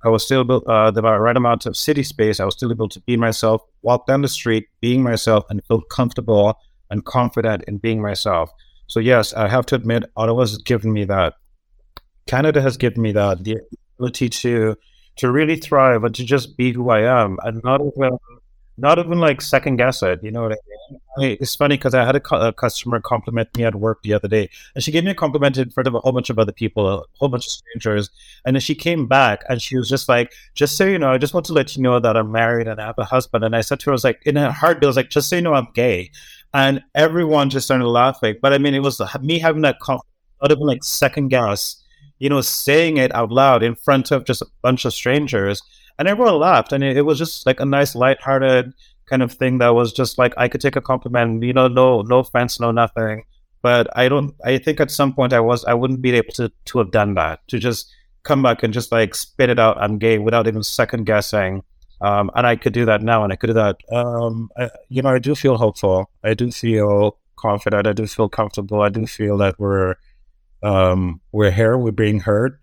I was still the right amount of city space. I was still able to be myself, walk down the street, being myself, and feel comfortable and confident in being myself. So yes, I have to admit, Ottawa's given me that. Canada has given me that, the ability to really thrive and to just be who I am, and not even like second guess it. You know what I mean? It's funny because I had a customer compliment me at work the other day, and she gave me a compliment in front of a whole bunch of other people, a whole bunch of strangers. And then she came back and she was just like, just so you know, I just want to let you know that I'm married and I have a husband. And I said to her, I was like, in her heartbeat, I was like, just so you know, I'm gay. And everyone just started laughing. But I mean, it was me having that compliment, not even like second guess, you know, saying it out loud in front of just a bunch of strangers. and everyone laughed, and it was just like a nice lighthearted kind of thing that was just like, I could take a compliment, you know, no offense, no nothing. But I think at some point I wouldn't be able to have done that, to just come back and just like spit it out, I'm gay, without even second guessing. And I could do that now, and I could do that. I do feel hopeful. I do feel confident. I do feel comfortable. I do feel that we're here, we're being heard.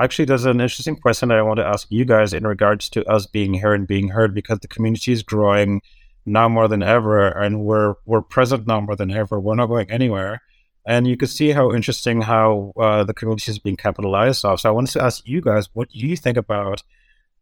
Actually, there's an interesting question that I want to ask you guys in regards to us being here and being heard, because the community is growing now more than ever, and we're present now more than ever. We're not going anywhere. And you can see how interesting how the community is being capitalized off. So I wanted to ask you guys, what do you think about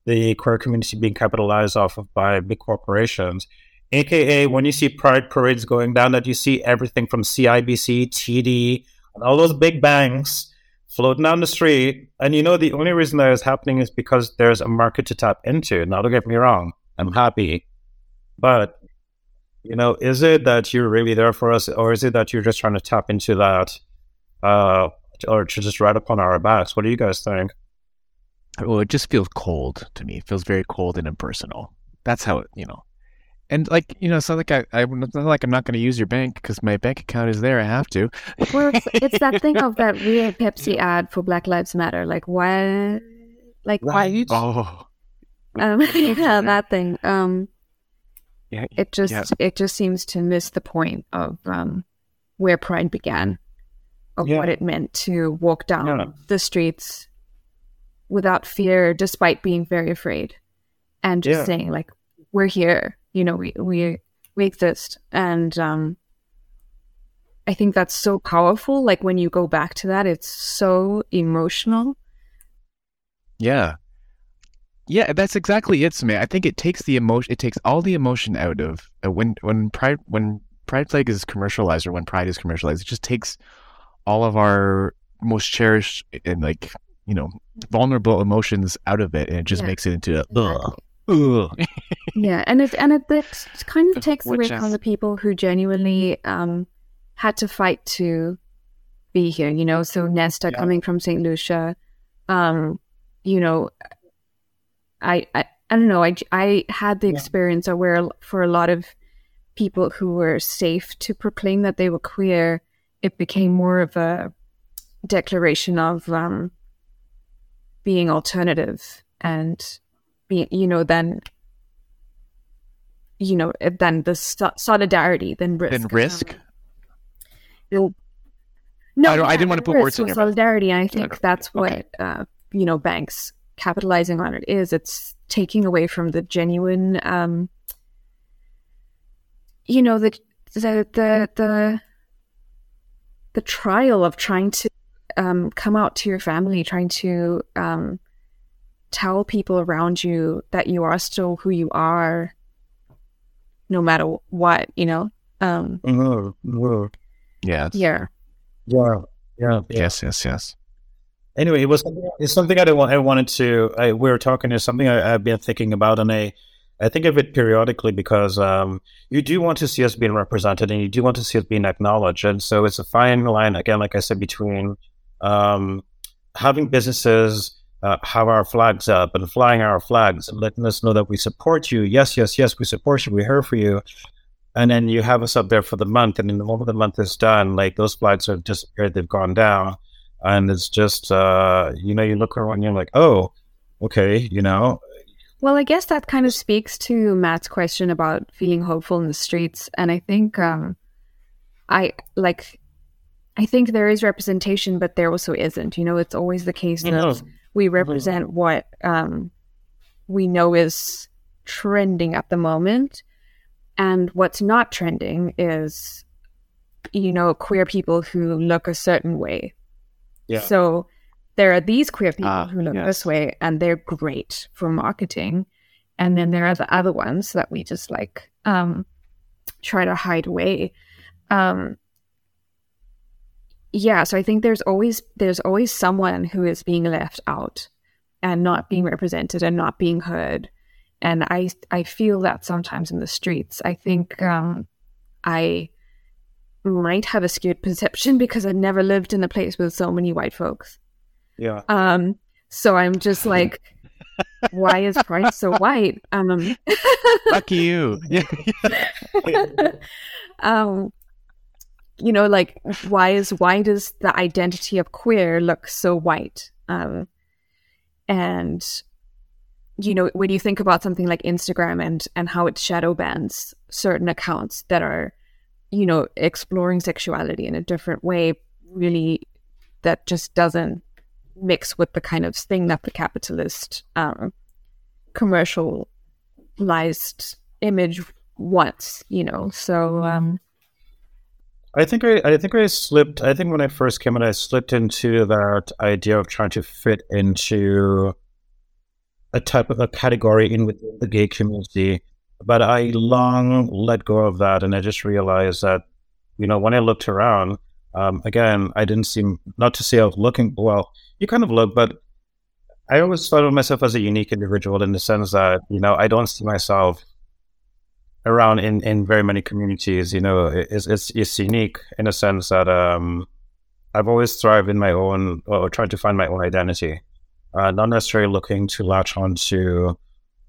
the queer community being capitalized off of by big corporations? AKA, when you see pride parades going down, that you see everything from CIBC, TD, and all those big banks floating down the street. And you know, the only reason that is happening is because there's a market to tap into. Now, don't get me wrong, I'm happy. But, you know, is it that you're really there for us, or is it that you're just trying to tap into that or to just ride upon our backs? What do you guys think? Well, it just feels cold to me. It feels very cold and impersonal. That's how it, you know. And like, you know, it's not like I'm not going to use your bank because my bank account is there. I have to. Well, it's that thing of that weird Pepsi ad for Black Lives Matter. Like, why? Like, right. Why? Oh, yeah, that thing. Yeah, it just seems to miss the point of where Pride began, of what it meant to walk down the streets without fear, despite being very afraid, and just saying like, we're here. You know, we exist. And I think that's so powerful. Like, when you go back to that, it's so emotional. Yeah. Yeah, that's exactly it, Sumayya. I think it takes the emotion, it takes all the emotion out of when Pride Flag is commercialized, or when Pride is commercialized, it just takes all of our most cherished and, like, you know, vulnerable emotions out of it, and it just makes it into a and it kind of takes away from the people who genuinely had to fight to be here, you know. So Nesta coming from St. Lucia, you know, I don't know. I had the experience of where for a lot of people who were safe to proclaim that they were queer, it became more of a declaration of being alternative and. Then the solidarity, then risk. Then risk? I didn't want to put words in your solidarity, and I think that's what, banks capitalizing on it is. It's taking away from the genuine, the trial of trying to come out to your family, trying to... tell people around you that you are still who you are, no matter what, you know. Yes. Anyway, it's something we were talking. It's something I've been thinking about, and I think of it periodically because you do want to see us being represented, and you do want to see us being acknowledged, and so it's a fine line again, like I said, between having businesses. Have our flags up and flying our flags and letting us know that we support you. Yes, we support you. We're here for you. And then you have us up there for the month. And in the moment the month is done, like, those flags have disappeared. They've gone down. And it's just, you look around and you're like, oh, okay, you know. Well, I guess that kind of speaks to Matt's question about feeling hopeful in the streets. And I think, I think there is representation, but there also isn't. You know, it's always the case that... we represent what we know is trending at the moment, and what's not trending is, you know, queer people who look a certain way. Yeah. So there are these queer people who look this way, and they're great for marketing, and then there are the other ones that we just like try to hide away. So I think there's always someone who is being left out and not being represented and not being heard. And I feel that sometimes in the streets. I think I might have a skewed perception because I've never lived in a place with so many white folks. Yeah. So I'm just like, Why is Pride so white? Lucky you. You know, like, why does the identity of queer look so white? And, you know, when you think about something like Instagram and how it shadow bans certain accounts that are, you know, exploring sexuality in a different way, really, that just doesn't mix with the kind of thing that the capitalist commercialized image wants, you know. So I think when I first came in, I slipped into that idea of trying to fit into a type of a category within the gay community. But I long let go of that, and I just realized that, you know, when I looked around, again, I didn't seem, not to say I was looking, well, you kind of look, but I always thought of myself as a unique individual in the sense that, you know, I don't see myself around in very many communities. You know, it's unique in a sense that I've always thrived in my own, or tried to find my own identity, not necessarily looking to latch on to,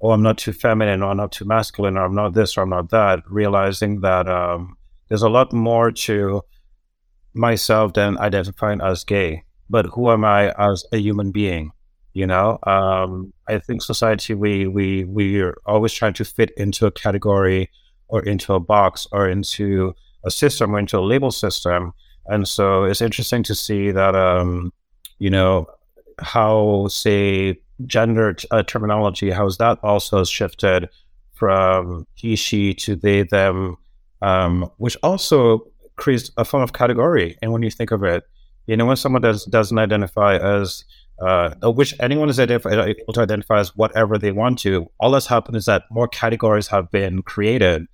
oh, I'm not too feminine, or I'm not too masculine, or I'm not this, or I'm not that, realizing that there's a lot more to myself than identifying as gay. But who am I as a human being? You know, I think society, we are always trying to fit into a category or into a box or into a system or into a label system. And so it's interesting to see that, you know, how, say, gender terminology, how is that also shifted from he, she to they, them, which also creates a form of category. And when you think of it, you know, when someone doesn't identify as, which anyone is able to identify as whatever they want to, all that's happened is that more categories have been created,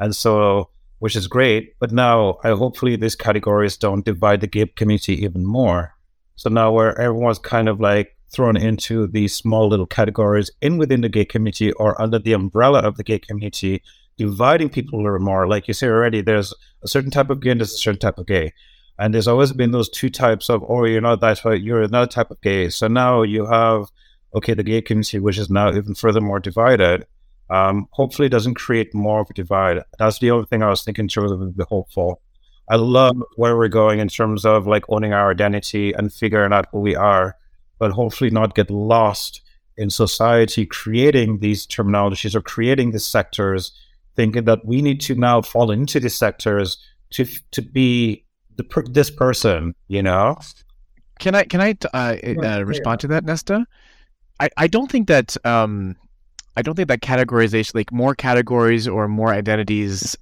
and so, which is great, but now hopefully these categories don't divide the gay community even more. So now where everyone's kind of like thrown into these small little categories within the gay community or under the umbrella of the gay community, dividing people a little more. Like you say already, there's a certain type of gay and there's a certain type of gay. And there's always been those two types of, oh, you're not that, you're another type of gay. So now you have, okay, the gay community, which is now even furthermore divided, hopefully doesn't create more of a divide. That's the only thing I was thinking in terms of the hopeful. I love where we're going in terms of like owning our identity and figuring out who we are, but hopefully not get lost in society creating these terminologies or creating these sectors, thinking that we need to now fall into these sectors to be this person, you know. Can I respond to that, Nesta? I don't think that categorization, like more categories or more identities,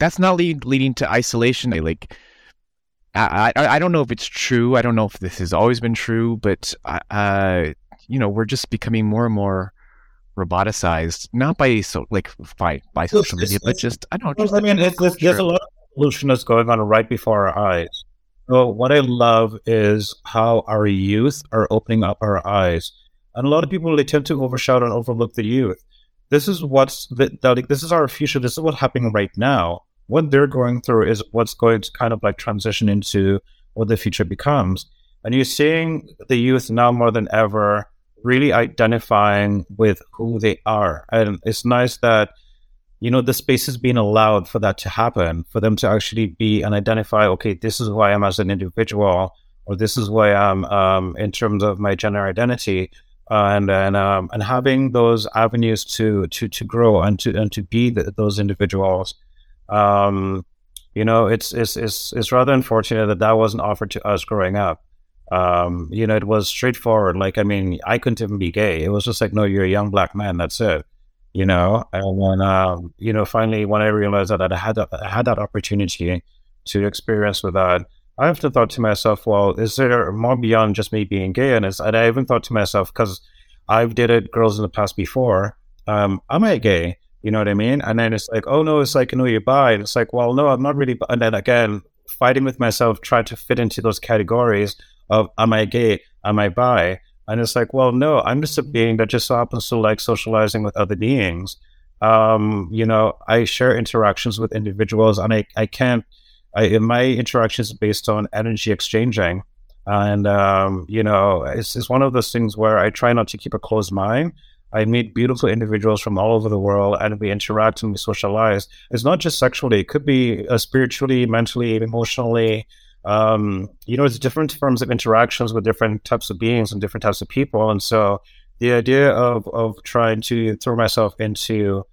that's not leading to isolation. Like I don't know if it's true. I don't know if this has always been true, but you know, we're just becoming more and more roboticized, not by by social media, but just I mean, there's a lot of evolution that's going on right before our eyes. So what I love is how our youth are opening up our eyes, and a lot of people, they tend to overshadow and overlook the youth. This is this is our future. This is what's happening right now. What they're going through is what's going to kind of like transition into what the future becomes, and you're seeing the youth now more than ever really identifying with who they are. And it's nice that, you know, the space is being allowed for that to happen, for them to actually be and identify, okay, this is who I am as an individual, or this is who I am in terms of my gender identity, and having those avenues to grow and to be those individuals. You know, it's rather unfortunate that wasn't offered to us growing up. You know, it was straightforward. Like, I mean, I couldn't even be gay. It was just like, no, you're a young black man. That's it. You know, and when, you know, finally, when I realized that I had that opportunity to experience with that, I often thought to myself, well, is there more beyond just me being gay? And I even thought to myself, because I've dated girls in the past before, am I gay? You know what I mean? And then it's like, oh no, it's like, no, you're bi. And it's like, well, no, I'm not really bi. And then again, fighting with myself, trying to fit into those categories of, am I gay? Am I bi? And it's like, well, no, I'm just a being that just happens to like socializing with other beings. You know, I share interactions with individuals, and I can't, my interactions based on energy exchanging. And, it's one of those things where I try not to keep a closed mind. I meet beautiful individuals from all over the world, and we interact and we socialize. It's not just sexually. It could be spiritually, mentally, emotionally. It's different forms of interactions with different types of beings and different types of people. And so the idea of trying to throw myself into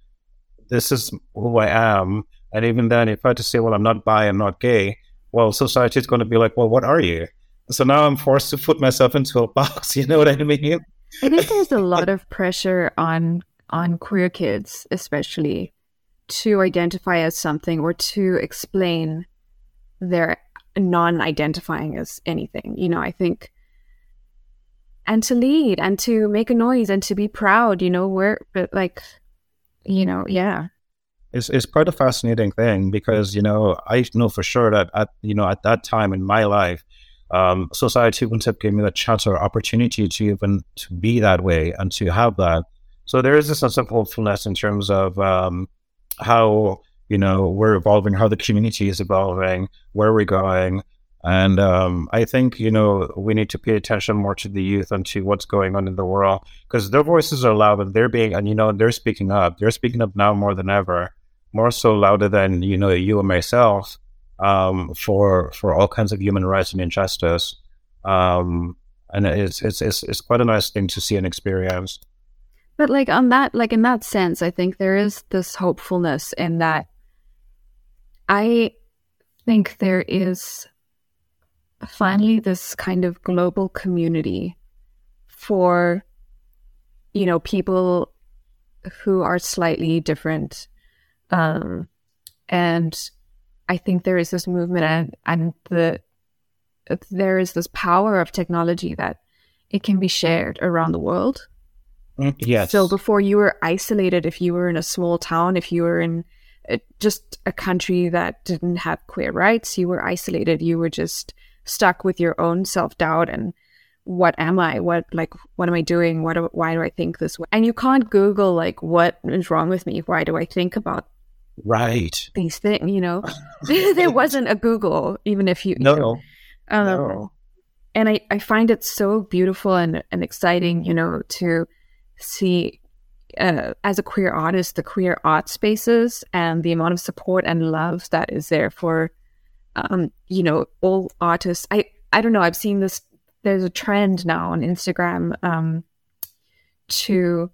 this is who I am. And even then, if I had to say, well, I'm not bi, I'm not gay, well, society is going to be like, well, what are you? So now I'm forced to put myself into a box. You know what I mean? I think there's a lot of pressure on queer kids, especially, to identify as something or to explain their non-identifying as anything. I think, and to lead and to make a noise and to be proud, yeah. It's quite a fascinating thing because, I know for sure that, at that time in my life, society wouldn't have given me the chance or opportunity to be that way and to have that. So there is a sense of hopefulness in terms of how, we're evolving, how the community is evolving, where we're going. And I think, we need to pay attention more to the youth and to what's going on in the world, because their voices are loud and they're speaking up. They're speaking up now more than ever, more so louder than, you and myself. For all kinds of human rights and injustice, and it's quite a nice thing to see and experience. But in that sense, I think there is this hopefulness in that. I think there is finally this kind of global community for, people who are slightly different, and I think there is this movement and there is this power of technology that it can be shared around the world. Yes. So before you were isolated, if you were in a small town, if you were in just a country that didn't have queer rights, you were isolated. You were just stuck with your own self-doubt and what am I? What am I doing? Why do I think this way? And you can't Google what is wrong with me? Why do I think about right these things? There wasn't a Google, even if you no. And I find it so beautiful and exciting to see as a queer artist the queer art spaces and the amount of support and love that is there for all artists. I don't know, I've seen this, there's a trend now on Instagram to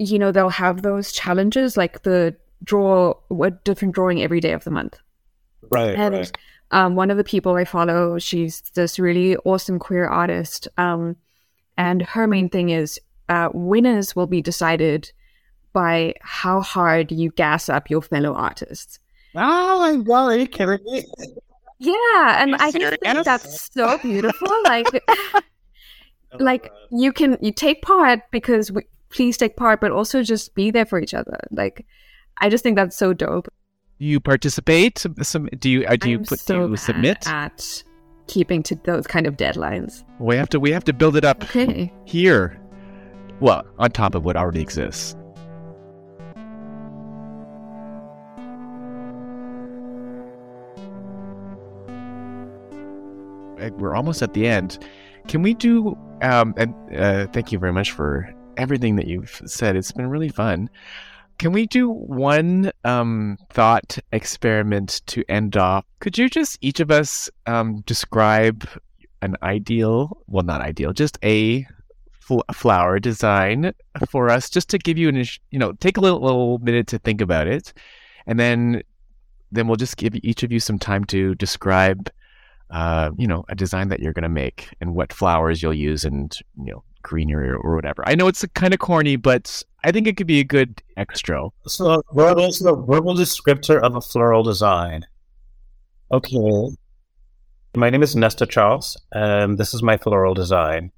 they'll have those challenges, like the draw a different drawing every day of the month. Right. And right. One of the people I follow, she's this really awesome queer artist. And her main thing is winners will be decided by how hard you gas up your fellow artists. Oh my God, are you kidding me? Yeah. And I just think that's so beautiful. You take part because please take part, but also just be there for each other. I just think that's so dope. Do you participate? Do you submit? At keeping to those kind of deadlines. We have to build it up here. Well, on top of what already exists. We're almost at the end. Can we do? Thank you very much for everything that you've said. It's been really fun. Can we do one thought experiment to end off? Could you just, each of us, describe a flower design for us, just to give you take a little minute to think about it, and then we'll just give each of you some time to describe a design that you're going to make and what flowers you'll use and greenery or whatever. I know it's kind of corny, but I think it could be a good extra. So verbal descriptor of a floral design. Okay. My name is Nesta Charles, and this is my floral design.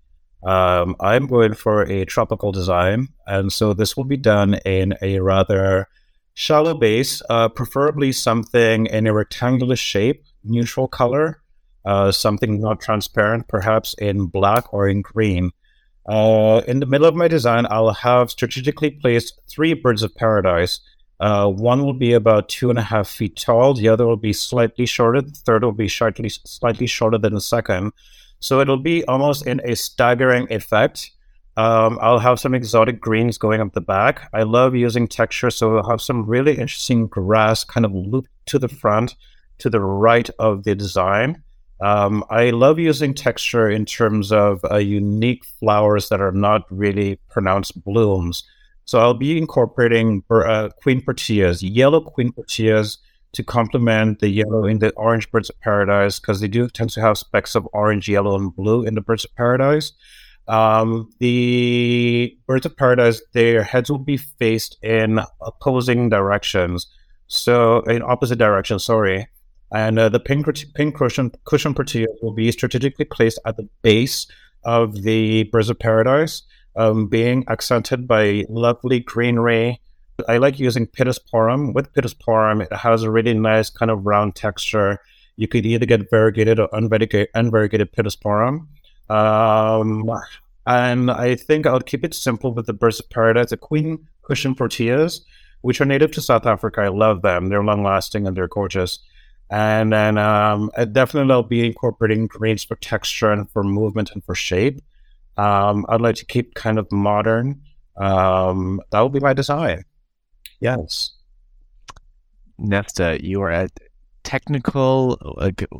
I'm going for a tropical design, and so this will be done in a rather shallow base, preferably something in a rectangular shape, neutral color, something not transparent, perhaps in black or in green. In the middle of my design, I'll have strategically placed three birds of paradise One will be about 2.5 feet tall. The other will be slightly shorter. The third will be slightly shorter than the second. So it'll be almost in a staggering effect. I'll have some exotic greens going up the back. I love using texture, so I'll have some really interesting grass kind of looped to the front, to the right of the design. I love using texture in terms of unique flowers that are not really pronounced blooms. So I'll be incorporating queen proteas, yellow queen proteas, to complement the yellow in the orange birds of paradise, because they do tend to have specks of orange, yellow, and blue in the birds of paradise. The birds of paradise, their heads will be faced in opposite directions, sorry. And the pink cushion proteas will be strategically placed at the base of the birds of paradise, being accented by lovely greenery. I like using pittosporum. With pittosporum, it has a really nice kind of round texture. You could either get variegated or unvariegated pittosporum. And I think I'll keep it simple with the birds of paradise, the queen cushion proteas, which are native to South Africa. I love them. They're long-lasting and they're gorgeous. And then definitely I'll be incorporating greens for texture and for movement and for shape. I'd like to keep kind of modern. That would be my design. Yes. Nesta, you are a technical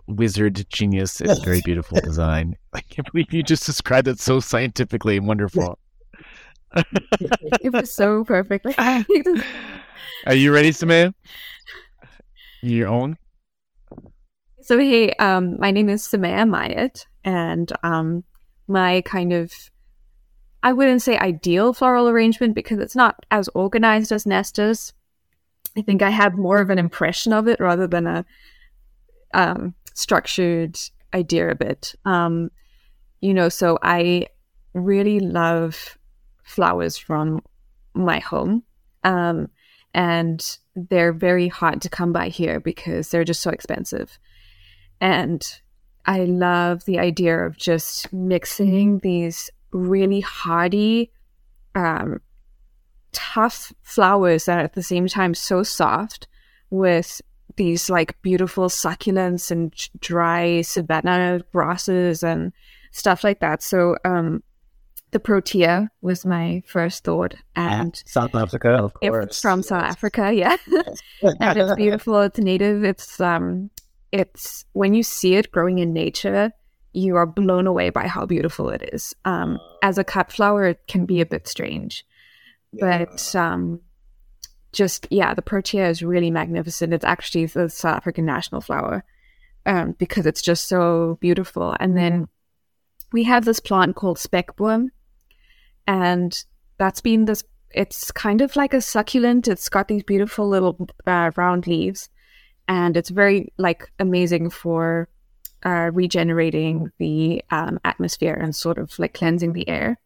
wizard genius. It's very beautiful design. I can't believe you just described it so scientifically and wonderful. It was so perfectly. Are you ready, Sumayya? Your own? So hey, my name is Sumayya Mayet, and my kind of, I wouldn't say ideal floral arrangement because it's not as organized as Nesta's. I think I have more of an impression of it rather than a structured idea of it. So I really love flowers from my home. And they're very hard to come by here because they're just so expensive. And I love the idea of just mixing these really hardy, tough flowers that are at the same time so soft with these like beautiful succulents and dry savanna grasses and stuff like that. So the protea was my first thought. And South Africa, of course. It's from South Africa, yeah. And it's beautiful. It's native. It's when you see it growing in nature, you are blown away by how beautiful it is. As a cut flower, it can be a bit strange, but the protea is really magnificent. It's actually the South African national flower because it's just so beautiful. And then we have this plant called spekboom, and that's been this. It's kind of like a succulent. It's got these beautiful little round leaves. And it's very amazing for regenerating the atmosphere and sort of cleansing the air.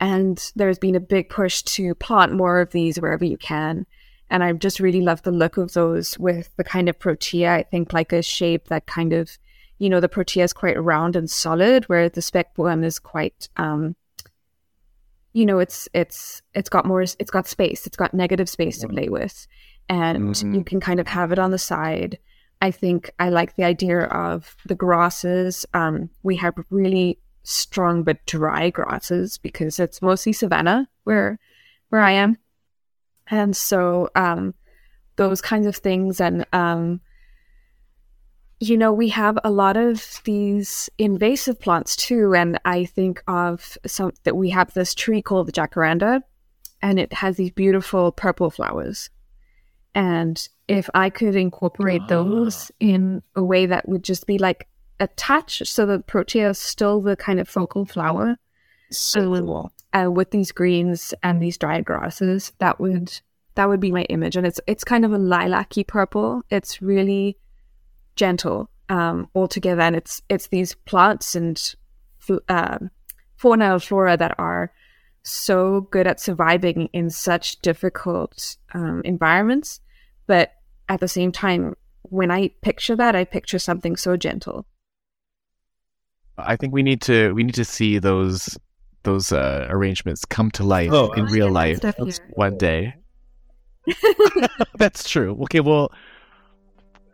And there's been a big push to plant more of these wherever you can. And I just really love the look of those with the kind of protea. I think a shape that kind of, the protea is quite round and solid, where the spekboom is quite, it's got space. It's got negative space to play with. And you can kind of have it on the side. I think I like the idea of the grasses. We have really strong but dry grasses because it's mostly savanna where I am. And so those kinds of things. And, we have a lot of these invasive plants too. And I think of that we have this tree called the jacaranda, and it has these beautiful purple flowers. And if I could incorporate those in a way that would just be a touch, so the protea is still the kind of focal flower, with these greens and these dried grasses, that would be my image. And it's kind of a lilac-y purple. It's really gentle altogether, and it's these plants and fauna and flora that are so good at surviving in such difficult environments. But at the same time, when I picture that, I picture something so gentle. I think we need to see those arrangements come to life in real life one day. That's true. Okay, well,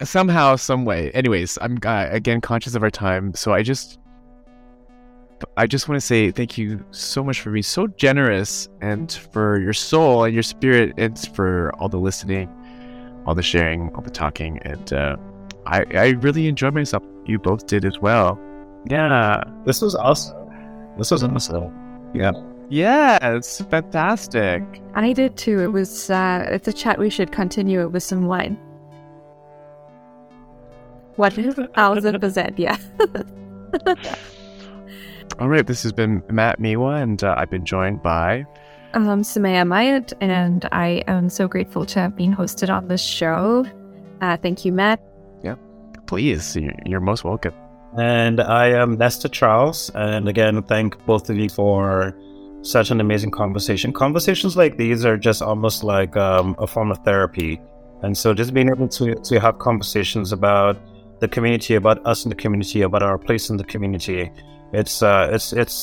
somehow, some way. Anyways, I'm again conscious of our time, so I just want to say thank you so much for being so generous, and for your soul and your spirit, and for all the listening, all the sharing, all the talking, and I really enjoyed myself. You both did as well. Yeah, this was awesome. Yeah. Yeah, it's fantastic. I did too. It was it's a chat we should continue with some wine. 1000%, yeah. All right, this has been Matt Miwa, and I've been joined by Sumayya Mayet, and I am so grateful to have been hosted on this show. Thank you, Matt. Yeah, please. You're most welcome. And I am Nesta Charles, and again, thank both of you for such an amazing conversation. Conversations like these are just almost like a form of therapy. And so just being able to have conversations about the community, about us in the community, about our place in the community, it's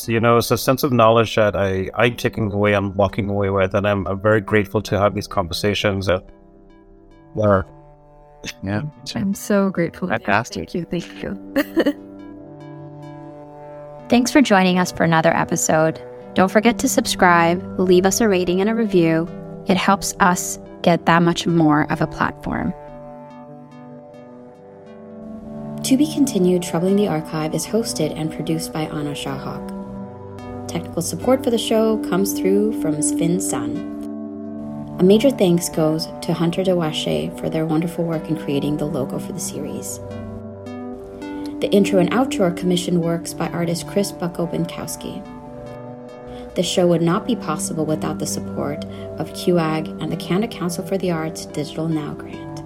you know, it's a sense of knowledge that I'm taking away, I'm walking away with, and I'm very grateful to have these conversations. Yeah. I'm so grateful. Fantastic. Thank you. Thanks for joining us for another episode. Don't forget to subscribe, leave us a rating and a review. It helps us get that much more of a platform. To Be Continued: Troubling the Archive is hosted and produced by Anna Shahak. Technical support for the show comes through from fin-xuan Sun. A major thanks goes to Hunter Dewache for their wonderful work in creating the logo for the series. The intro and outro are commissioned works by artist Chris Bucko-Binkowski. The show would not be possible without the support of QAG and the Canada Council for the Arts Digital Now Grant.